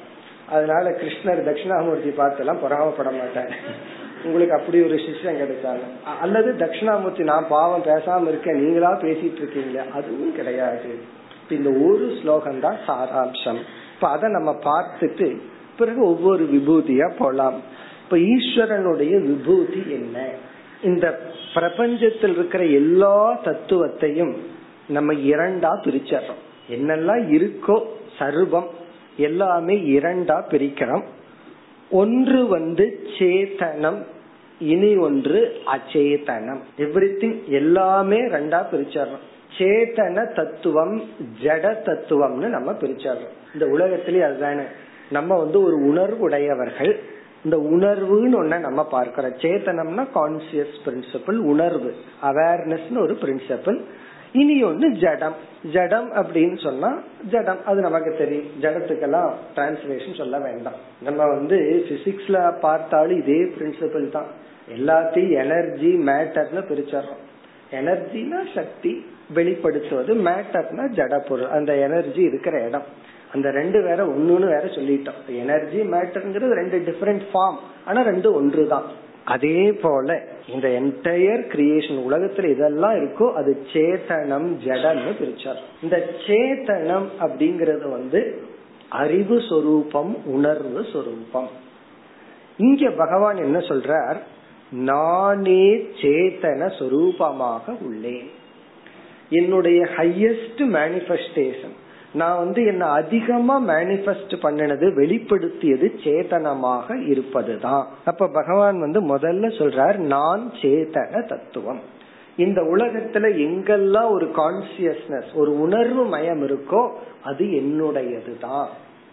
அதனால கிருஷ்ணர் தட்சிணாமூர்த்தி பார்த்தெல்லாம் பொறாமப்பட மாட்டார். உங்களுக்கு அப்படி ஒரு சிஷ்யம் கிடைச்சாங்க. அல்லது தட்சிணாமூர்த்தி நான் பாவம் பேசாம இருக்கேன், நீங்களா பேசிட்டு இருக்கீங்களே, அதுவும் கிடையாது. இந்த ஒரு ஸ்லோகம் தான் சாராம்சம். இப்ப அதை நம்ம பார்த்துட்டு பிறகு ஒவ்வொரு விபூதியா போலாம். இப்ப ஈஸ்வரனுடைய விபூதி என்ன? இந்த பிரபஞ்சத்தில் இருக்கிற எல்லா தத்துவத்தையும் நம்ம இரண்டா பிரிச்சறோம். என்னெல்லாம் இருக்கோ சர்வம் எல்லாமே இரண்டா பிரிக்கிறோம். ஒன்று வந்து சேதனம், இனி ஒன்று அச்சேதனம். எவ்ரிதிங் எல்லாமே ரெண்டா பிரிச்சறோம். சேதன தத்துவம், ஜட தத்துவம்னு நம்ம பிரிச்சறோம். இந்த உலகத்திலேயே அதுதானே. நம்ம வந்து ஒரு உணர்வு உடையவர்கள். இந்த உணர்வுன்னு ஒண்ண நம்ம பார்க்கிறோம். சேத்தனம்னா கான்சியஸ் பிரின்சிபிள், உணர்வு, அவேர்னஸ்னு ஒரு பிரின்சிபிள். இனி ஒண்ணு ஜடம். ஜடம் அப்படின்னு சொன்னா ஜடம் அது நமக்கு தெரியும். ஜடத்துக்கெல்லாம் டிரான்ஸ்லேஷன் சொல்ல வேண்டாம். நம்ம வந்து பிசிக்ஸ்ல பார்த்தாலும் இதே பிரின்சிபிள் தான். எல்லாத்தையும் எனர்ஜி மேட்டர்னு பிரிச்சறோம். எனர்ஜினா சக்தி வெளிப்படுத்துவது, மேட்டர்னா ஜட பொருள், அந்த எனர்ஜி இருக்கிற இடம். அந்த ரெண்டு வேற ஒண்ணுன்னு வேற சொல்லிட்டோம். எனர்ஜி மேட்டர்ங்கிறது ரெண்டு டிஃபரெண்ட் ஃபார்ம், ஆனா ரெண்டு ஒன்று தான். அதே போல இந்த என்டையர் கிரியேஷன் உலகத்துல இதெல்லாம் இருக்கோ அது சேதனம், ஜடம்னு பிரிச்சார். இந்த சேதனம் அப்படிங்கறது வந்து அறிவு சொரூபம், உணர்வு சொரூபம். இங்க பகவான் என்ன சொல்றார்? நானே சேதன சொரூபமாக உள்ளேன். என்னுடைய ஹையஸ்ட் மேனிஃபெஸ்டேஷன், நான் வந்து என்ன அதிகமா மேனிஃபெஸ்ட் பண்ணினது வெளிப்படுத்தியது சேதனமாக இருப்பதுதான். அப்ப பகவான் வந்து முதல்ல சொல்றார் நான் சேதன தத்துவம். இந்த உலகத்துல எங்கெல்லாம் ஒரு கான்சியஸ்னஸ் ஒரு உணர்வு மயம் இருக்கோ அது என்னுடையது தான்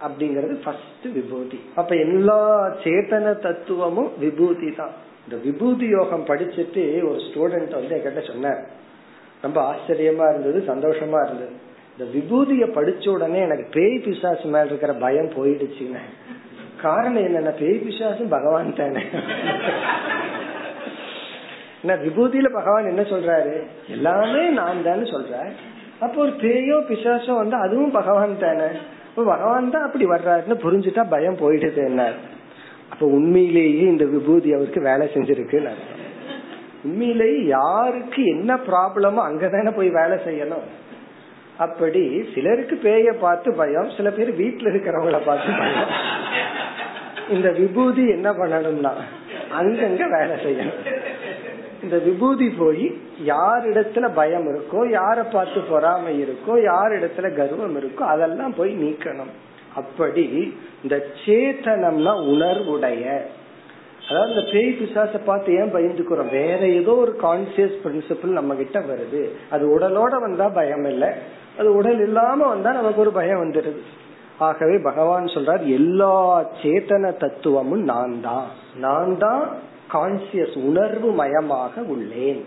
அப்படிங்கறது ஃபர்ஸ்ட் விபூதி. அப்ப எல்லா சேதன தத்துவமும் விபூதி தான். இந்த விபூதி யோகம் படிச்சுட்டு ஒரு ஸ்டூடெண்ட் வந்து என்கிட்ட சொன்னார், ரொம்ப ஆச்சரியமா இருந்தது, சந்தோஷமா இருந்தது. இந்த விபூதிய படிச்ச உடனே எனக்கு பேய் பிசாசு மேல இருக்கிற பயம் போயிடுச்சுன்னு. காரணம் என்னன்னா பேய் பிசாசு பகவான் தானே. விபூதியில பகவான் என்ன சொல்றாரு, எல்லாமே நான் தான்னு சொல்றாரு. அப்ப ஒரு பேயோ பிசாசோ வந்து அதுவும் பகவான் தானே, பகவான் தான் அப்படி வர்றாருன்னு புரிஞ்சுட்டா பயம் போயிடுது என்ன. அப்ப உண்மையிலேயே இந்த விபூதி அவருக்கு வேலை செஞ்சிருக்கு. உண்மையிலேயே யாருக்கு என்ன ப்ராப்ளமோ அங்கதானே போய் வேலை செய்யணும். அப்படி சிலருக்கு பேய பார்த்து பயம், சில பேர் வீட்டுல இருக்கிறவங்கள பார்த்து பயம். இந்த விபூதி என்ன பண்ணணும்னா அங்கங்க வேலை செய்யணும். இந்த விபூதி போய் யாரிடத்துல பயம் இருக்கோ, யார பார்த்து பொறாமை இருக்கோ, யாரிடத்துல கர்வம் இருக்கோ அதெல்லாம் போய் நீக்கணும். அப்படி இந்த சேத்தனம்னா உணர்வுடைய, அதாவது இந்த பேய் பிசாசை பார்த்து ஏன் பயந்துக்கிறோம், வேற ஏதோ ஒரு கான்சியஸ் பிரின்சிபிள் நம்ம கிட்ட வருது. அது உடலோட வந்தா பயம் இல்லை, அது உடல் இல்லாம வந்தா நமக்கு ஒரு பயம் வந்துடுது. ஆகவே பகவான் சொல்றார் எல்லா சேத்தன தத்துவமும் நான் தான், நான் தான் கான்சியஸ் உணர்வு மயமாக உள்ளேன்.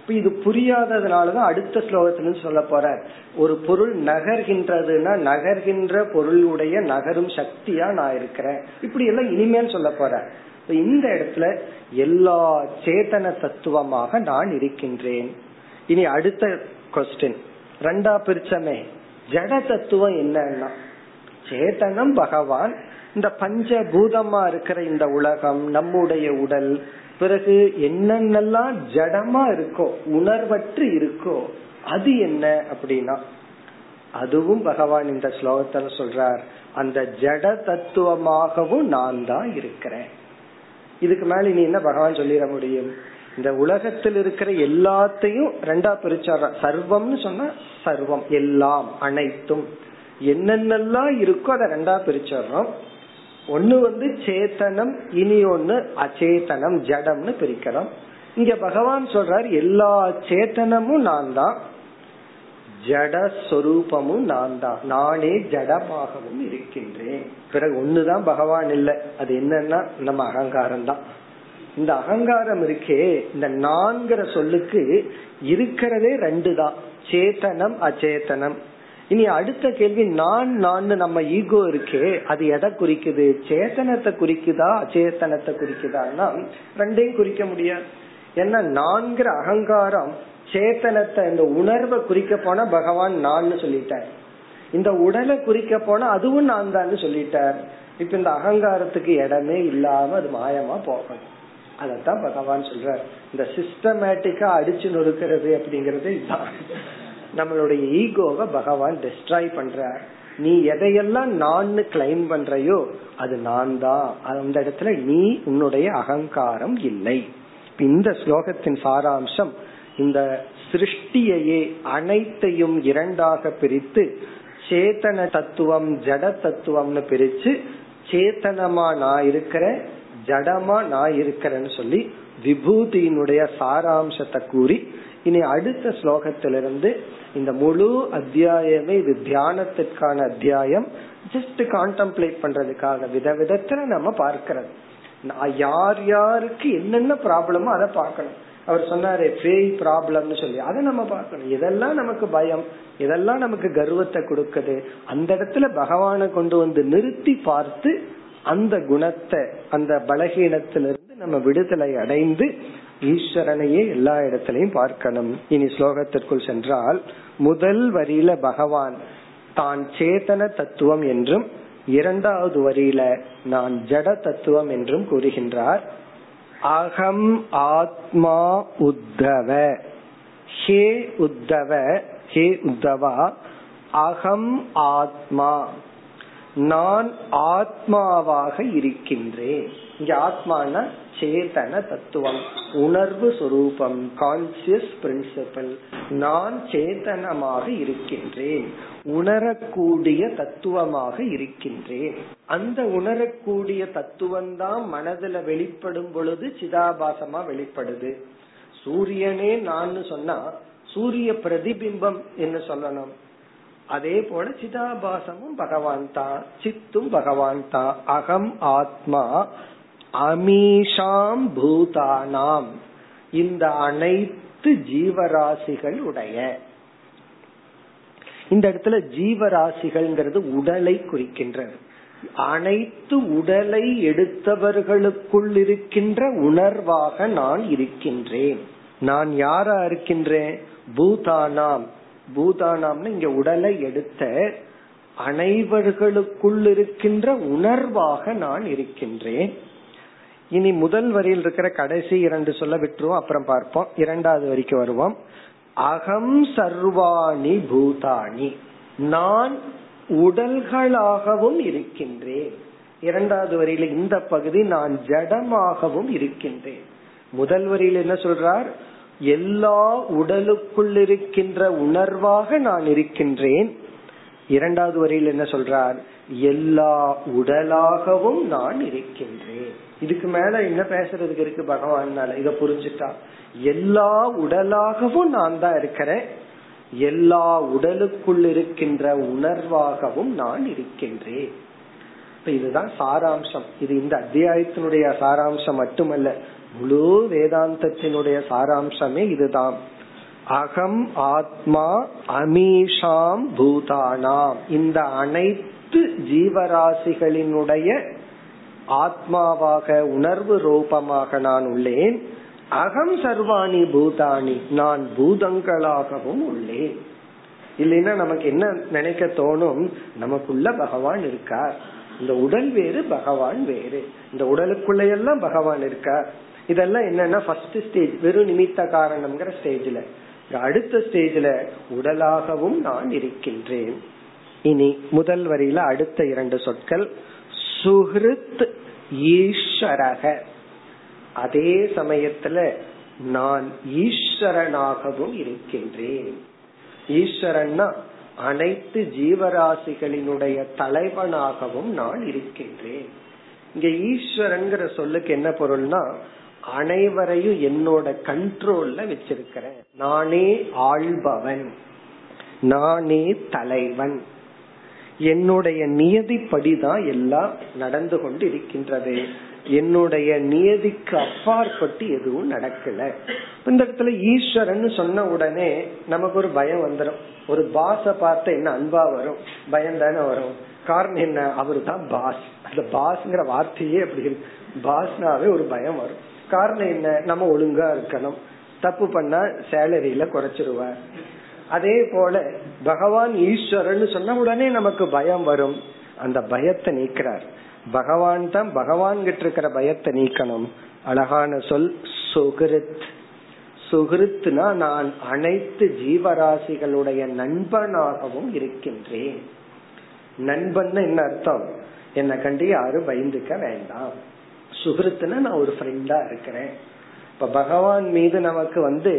இப்ப இது புரியாததுனாலதான் அடுத்த ஸ்லோகத்துல சொல்ல போற ஒரு பொருள் நகர்கின்றதுன்னா நகர்கின்ற பொருளுடைய நகரும் சக்தியா நான் இருக்கிறேன், இப்படி எல்லாம் இனிமேல் சொல்ல போற. இந்த இடத்துல எல்லா சேத்தன தத்துவமாக நான் இருக்கின்றேன். இனி அடுத்த கொஸ்டின் ரெண்டா பிரிச்சமே, ஜட தத்துவம் என்னன்னா சேத்தனம் பகவான், இந்த பஞ்சபூதமா இருக்கிற இந்த உலகம், நம்முடைய உடல், பிறகு என்னென்னலாம் ஜடமா இருக்கோ உணர்வற்று இருக்கோ அது என்ன அப்படின்னா அதுவும் பகவான் இந்த ஸ்லோகத்துல சொல்றார் அந்த ஜட தத்துவமாகவும் நான் தான் இருக்கிறேன். இதுக்கு மேல இனி என்ன பகவான் சொல்லிட முடியும். இந்த உலகத்தில் இருக்கிற எல்லாத்தையும் ரெண்டா பிரிச்சார், சர்வம்னு சொன்னா சர்வம் எல்லாம் அனைத்தும் என்னென்னலாம் இருக்கோ அதை ரெண்டா பிரிச்சோம். ஒண்ணு வந்து சேத்தனம், இனி ஒண்ணு அச்சேதனம் ஜடம்னு பிரிக்கிறோம். இங்க பகவான் சொல்றார் எல்லா சேத்தனமும் நான் தான், ஜட சொரூபமும் நான் தான், நானே ஜடமாகவும் இருக்கின்றேன். பிறகு ஒண்ணுதான் பகவான் இல்லை, அது என்னன்னா நம்ம அகங்காரம் தான். இந்த அகங்காரம் இருக்கே, இந்த நான்கிற சொல்லுக்கு இருக்கிறதே ரெண்டு தான், சேத்தனம் அச்சேதனம். இனி அடுத்த கேள்வி நான் நான் நம்ம ஈகோ இருக்கே அது எதை குறிக்குது, சேத்தனத்தை குறிக்குதா அச்சேத்தனத்தை குறிக்குதான்னா ரெண்டையும் குறிக்க முடியாது. ஏன்னா நான்கிற அகங்காரம் சேத்தனத்தை இந்த உணர்வை குறிக்க போனா பகவான் நான் சொல்லிட்டார், இந்த உடலை குறிக்க போனா அதுவும் நான் தான் சொல்லிட்டார். இப்ப இந்த அகங்காரத்துக்கு இடமே இல்லாம அது மாயமா போகணும். அதத்தான் பகவான் சொல்றார் இந்த சிஸ்டமேட்டிக்கா அடிச்சு நொறுக்கிறது அப்படிங்கறது இதுதான். நம்மளுடைய ஈகோவை பகவான் டெஸ்ட்ராய் பண்றார். நீ எதையெல்லாம் நான் கிளைம் பண்றையோ அது நான் தான், அந்த இடத்துல நீ உன்னுடைய அகங்காரம் இல்லை. இந்த ஸ்லோகத்தின் சாராம்சம் இந்த சிருஷ்டியையே அனைத்தையும் இரண்டாக பிரித்து சேத்தன தத்துவம் ஜட தத்துவம்னு பிரிச்சு சேத்தனமா நான் இருக்கிற ஜடமா நான் இருக்கிறேன்னு சொல்லி விபூதியினுடைய சாராம்சத்தை கூறி இனி அடுத்த ஸ்லோகத்திலிருந்து இந்த முழு அத்தியாயமே இது தியானத்திற்கான அத்தியாயம். ஜஸ்ட் கான்டெம்ப்ளேட் பண்றதுக்காக விதவிதத்துல நம்ம பார்க்கிறோம் யார் யாருக்கு என்னென்ன ப்ராப்ளமோ அதை பார்க்கணும். அவர் சொன்னாரே பேய் ப்ராப்ளம்னு சொல்லி அதை நம்ம பார்க்கணும். இதெல்லாம் நமக்கு பயம், இதெல்லாம் நமக்கு கர்வத்தை கொடுக்குது. அந்த இடத்துல பகவானை கொண்டு வந்து நிறுத்தி பார்த்து அந்த குணத்தை அந்த பலகீனத்திலிருந்து நம்ம விடுதலை அடைந்து ஈஸ்வரனையே எல்லா இடத்திலையும் பார்க்கணும். இனி ஸ்லோகத்திற்குள் சென்றால் முதல் வரியில பகவான் தான் சேதன தத்துவம் என்றும் இரண்டாவது வரியில நான் ஜட தத்துவம் என்றும் கூறுகின்றார். அகம் ஆத்மா உத்தவ, ஹே உத்தவ, ஹே உத்தவா, அகம் ஆத்மா. நான் ஆத்மாவாக இருக்கின்றேன். இங்க ஆத்மான சேதன தத்துவம், உணர்வு சொரூபம், கான்சியஸ் பிரின்சிபல். நான் சேதனமாக இருக்கின்றேன், உணரக்கூடிய தத்துவமாக இருக்கின்றேன். அந்த உணரக்கூடிய தத்துவம் தான் மனதுல வெளிப்படும் பொழுது சிதாபாசமா வெளிப்படுது. சூரியனே நான் சொன்னா சூரிய பிரதிபிம்பம் என்ன சொல்லணும்? அதே போல சிதாபாசமும் பகவான் தான், சித்தும் பகவான் தான். அகம் ஆத்மா அமீஷாம் பூதானாம், இந்த அனைத்து ஜீவராசிகள் உடைய. இந்த இடத்துல ஜீவராசிகள்ங்கிறது உடலை குறிக்கின்றது. அனைத்து உடலை எடுத்தவர்களுக்குள் இருக்கின்ற உணர்வாக நான் இருக்கின்றேன். நான் யாரா இருக்கின்றேன்? பூதானாம். பூதானாம்னு இங்க உடலை எடுத்த அனைவர்களுக்குள் இருக்கின்ற உணர்வாக நான் இருக்கின்றேன். இனி முதல் வரியில் இருக்கிற கடைசி இரண்டு சொல்ல விட்டுருவோம், அப்புறம் பார்ப்போம். இரண்டாவது வரிக்கும் வருவோம். அகம் சர்வாணி பூதாணி, நான் உடல்களாகவும் இருக்கின்றேன். இரண்டாவது வரியில இந்த பகுதி நான் ஜடமாகவும் இருக்கின்றேன். முதல் வரியில என்ன சொல்றார்? எல்லா உடலுக்குள் இருக்கின்ற உணர்வாக நான் இருக்கின்றேன். இரண்டாவது வரியில் என்ன சொல்றார்? எல்லா உடலாகவும் நான் இருக்கின்றேன். இதுக்கு மேல என்ன பேசுறதுக்கு இருக்கு? பகவானால இத புரிஞ்சுட்டா எல்லா உடலாகவும் நான் தான் இருக்கிறேன், எல்லா உடலுக்குள் இருக்கின்ற உணர்வாகவும் நான் இருக்கின்றேன். இதுதான் சாராம்சம். இது இந்த அத்தியாயத்தினுடைய சாராம்சம் மட்டுமல்ல, முழு வேதாந்தத்தினுடைய சாராம்சமே இதுதான். அகம் ஆத்மா அமீஷாம் பூதானாம், இந்த அனைத்து ஜீவராசிகளினுடைய ஆத்மாவாக உணர்வு ரூபமாக நான் உள்ளேன். அகம் சர்வாணி பூதாணி, நான் பூதங்களாகவும் உள்ளேன். இல்லைன்னா நமக்கு என்ன நினைக்க தோணும்? நமக்குள்ள பகவான் இருக்கார், இந்த உடல் வேறு பகவான் வேறு, இந்த உடலுக்குள்ள எல்லாம் பகவான் இருக்கார். இதெல்லாம் என்னன்னா ஃபர்ஸ்ட் ஸ்டேஜ், வெறும் நிமித்த காரணம்ங்கிற ஸ்டேஜ்ல. அடுத்த ஸ்டேஜ்ல உடலாகவும் நான் இருக்கின்றேன். இனி முதல் வரியில அடுத்த இரண்டு சொற்கள். சுஹிருத் ஈஸ்வரக, அதே சமயத்துல நான் ஈஸ்வரனாகவும் இருக்கின்றேன். ஈஸ்வரன்னா அனைத்து ஜீவராசிகளினுடைய தலைவனாகவும் நான் இருக்கின்றேன். இங்க ஈஸ்வரன்கிற சொல்லுக்கு என்ன பொருள்னா, அனைவரையும் என்னோட கண்ட்ரோல்ல வச்சிருக்கிறேன். நானே ஆள்பவன், நானே தலைவன், என்னுடைய நியதிப்படிதான் எல்லாம் நடந்து கொண்டு இருக்கின்றது. என்னுடைய நியதிக்கு அப்பாற்பட்டு எதுவும் நடக்கல. இந்த இடத்துல ஈஸ்வரன் சொன்ன உடனே நமக்கு ஒரு பயம் வந்துடும். ஒரு பாஸ பார்த்த என்ன அன்பா வரும், பயம் தானே வரும். காரணம் என்ன? அவரு தான் பாஸ். அந்த பாஸ்ங்கிற வார்த்தையே அப்படி இருக்கு. பாஸ்னாவே ஒரு பயம் வரும். காரணம் என்ன? நம்ம ஒழுங்கா இருக்கணும், தப்பு பண்ணா சேலரியில குறைச்சிருவார். அதே போல பகவான் ஈஸ்வரன்னு சொன்ன உடனே நமக்கு பயம் வரும். அந்த பயத்தை நீக்கிறார் பகவான் தான். பகவான் கிட்ட இருக்கிற பயத்தை நீக்கணும். அழகான சொல் சுகிருத். சுகிருத்னா நான் அனைத்து ஜீவராசிகளுடைய நண்பனாகவும் இருக்கின்றேன். நண்பன் என்ன அர்த்தம்? என்ன கண்டு யாரும் பயந்துக்க வேண்டாம். சுகிருத்துனா நான் ஒரு ஃப்ரெண்டா இருக்கிறேன். இப்ப பகவான் மீது நமக்கு வந்து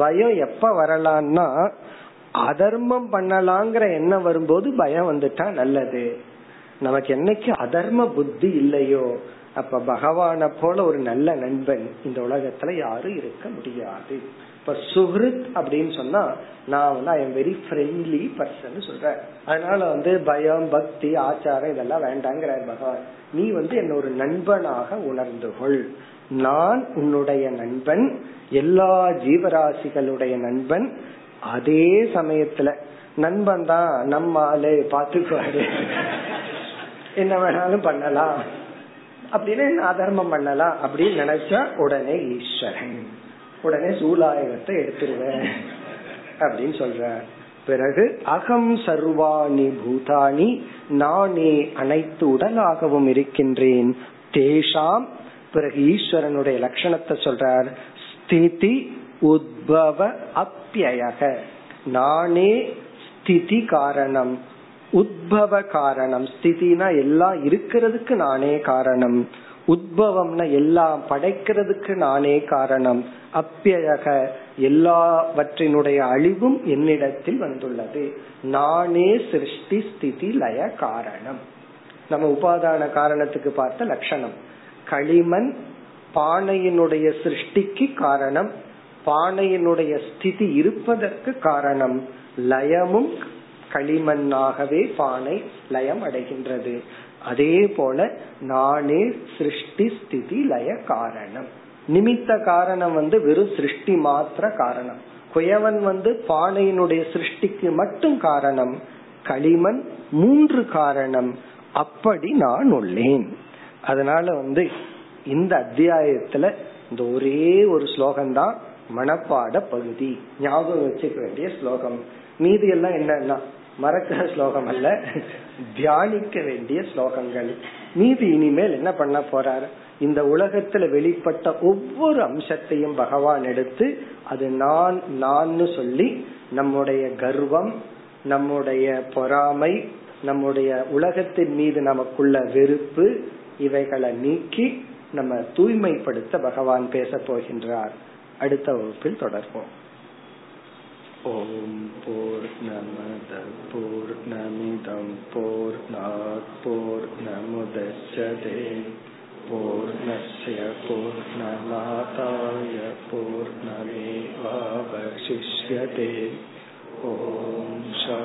பயம் எப்ப வரலாம்னா, அதர்மம் பண்ணலாங்கிற எண்ணம் வரும்போது பயம் வந்துட்டா நல்லது. நமக்கு என்னைக்கு அதர்ம புத்தி இல்லையோ அப்ப பகவான போல ஒரு நல்ல நண்பன் இந்த உலகத்துல யாரும் இருக்க முடியாது. இப்ப சுஹிருத் அப்படின்னு சொன்னா நான் வந்து I am very friendly person சொல்றேன். அதனால வந்து பயம், பக்தி, ஆச்சாரம் இதெல்லாம் வேண்டாங்கிற பகவான். நீ வந்து என்ன ஒரு நண்பனாக உணர்ந்து கொள். நான் உன்னுடைய நண்பன், எல்லா ஜீவராசிகளுடைய நண்பன். அதே சமயத்துல நண்பன் தான் நம்மாலே பாத்துக்குவாரு, என்ன வேணாலும் பண்ணலாம், அப்படின்னு அதர்மம் பண்ணலாம் அப்படின்னு நினைச்சா உடனே ஈஸ்வரன், உடனே சூலாயத்தை எடுத்துருவேன் அப்படின்னு சொல்ற. பிறகு அகம் சர்வாணி பூதானி, நானே அனைத்து உடலாகவும் இருக்கின்றேன். தேஷாம், பிறகு ஈஸ்வரனுடைய லட்சணத்தை சொல்றார். ஸ்திதி உத்பவ அப்யயக, நானே ஸ்திதி காரணம், உத்பவ காரணம். ஸ்திதினா எல்லாம் இருக்கிறதுக்கு நானே காரணம், உத்பவம்னா எல்லாம் படைக்கிறதுக்கு நானே காரணம், அப்யயக எல்லாவற்றினுடைய அழிவும் என்னிடத்தில் வந்துள்ளது, நானே சிருஷ்டி ஸ்திதி லய காரணம். நம்ம உபாதான காரணத்துக்கு பார்த்த லட்சணம், களிமண் பானையினுடைய சிருஷ்டிக்கு காரணம், பானையினுடைய ஸ்திதி இருப்பதற்கு காரணம், லயமும் களிமண்ணாகவே பானை லயம் அடைகின்றது. அதே போல நானே சிருஷ்டி ஸ்திதி லய காரணம். நிமித்த காரணம் வந்து வெறும் சிருஷ்டி மாத்திர காரணம், குயவன் வந்து பானையினுடைய சிருஷ்டிக்கு மட்டும் காரணம், களிமண் மூன்று காரணம், அப்படி நான் உள்ளேன். அதனால வந்து இந்த அத்தியாயத்துல இந்த ஒரே ஒரு ஸ்லோகம்தான் மனப்பாட பகுதி, ஞாபகம் வச்சுக்க வேண்டிய ஸ்லோகம். மீதி எல்லாம் என்னன்னா மறக்கிற ஸ்லோகம் அல்ல, தியானிக்க வேண்டிய ஸ்லோகங்கள். மீதி இனிமேல் என்ன பண்ண போறார், இந்த உலகத்துல வெளிப்பட்ட ஒவ்வொரு அம்சத்தையும் பகவான் எடுத்து அது நான் நான் சொல்லி நம்முடைய கர்வம், நம்முடைய பொறாமை, நம்முடைய உலகத்தின் மீது நமக்குள்ள வெறுப்பு, இவைகளை நீக்கி நம்ம தூய்மைப்படுத்த பகவான் பேச போகின்றார். அடுத்த வகுப்பில் தொடர்போம். ஓம் பூர்ணமத பூர்ணமிதம் பூர்ணாத் பூர்ணமுதச்யதே பூர்ணஸ்ய பூர்ணமாதாய பூர்ணமேவாவசிஷ்யதே. ஓம்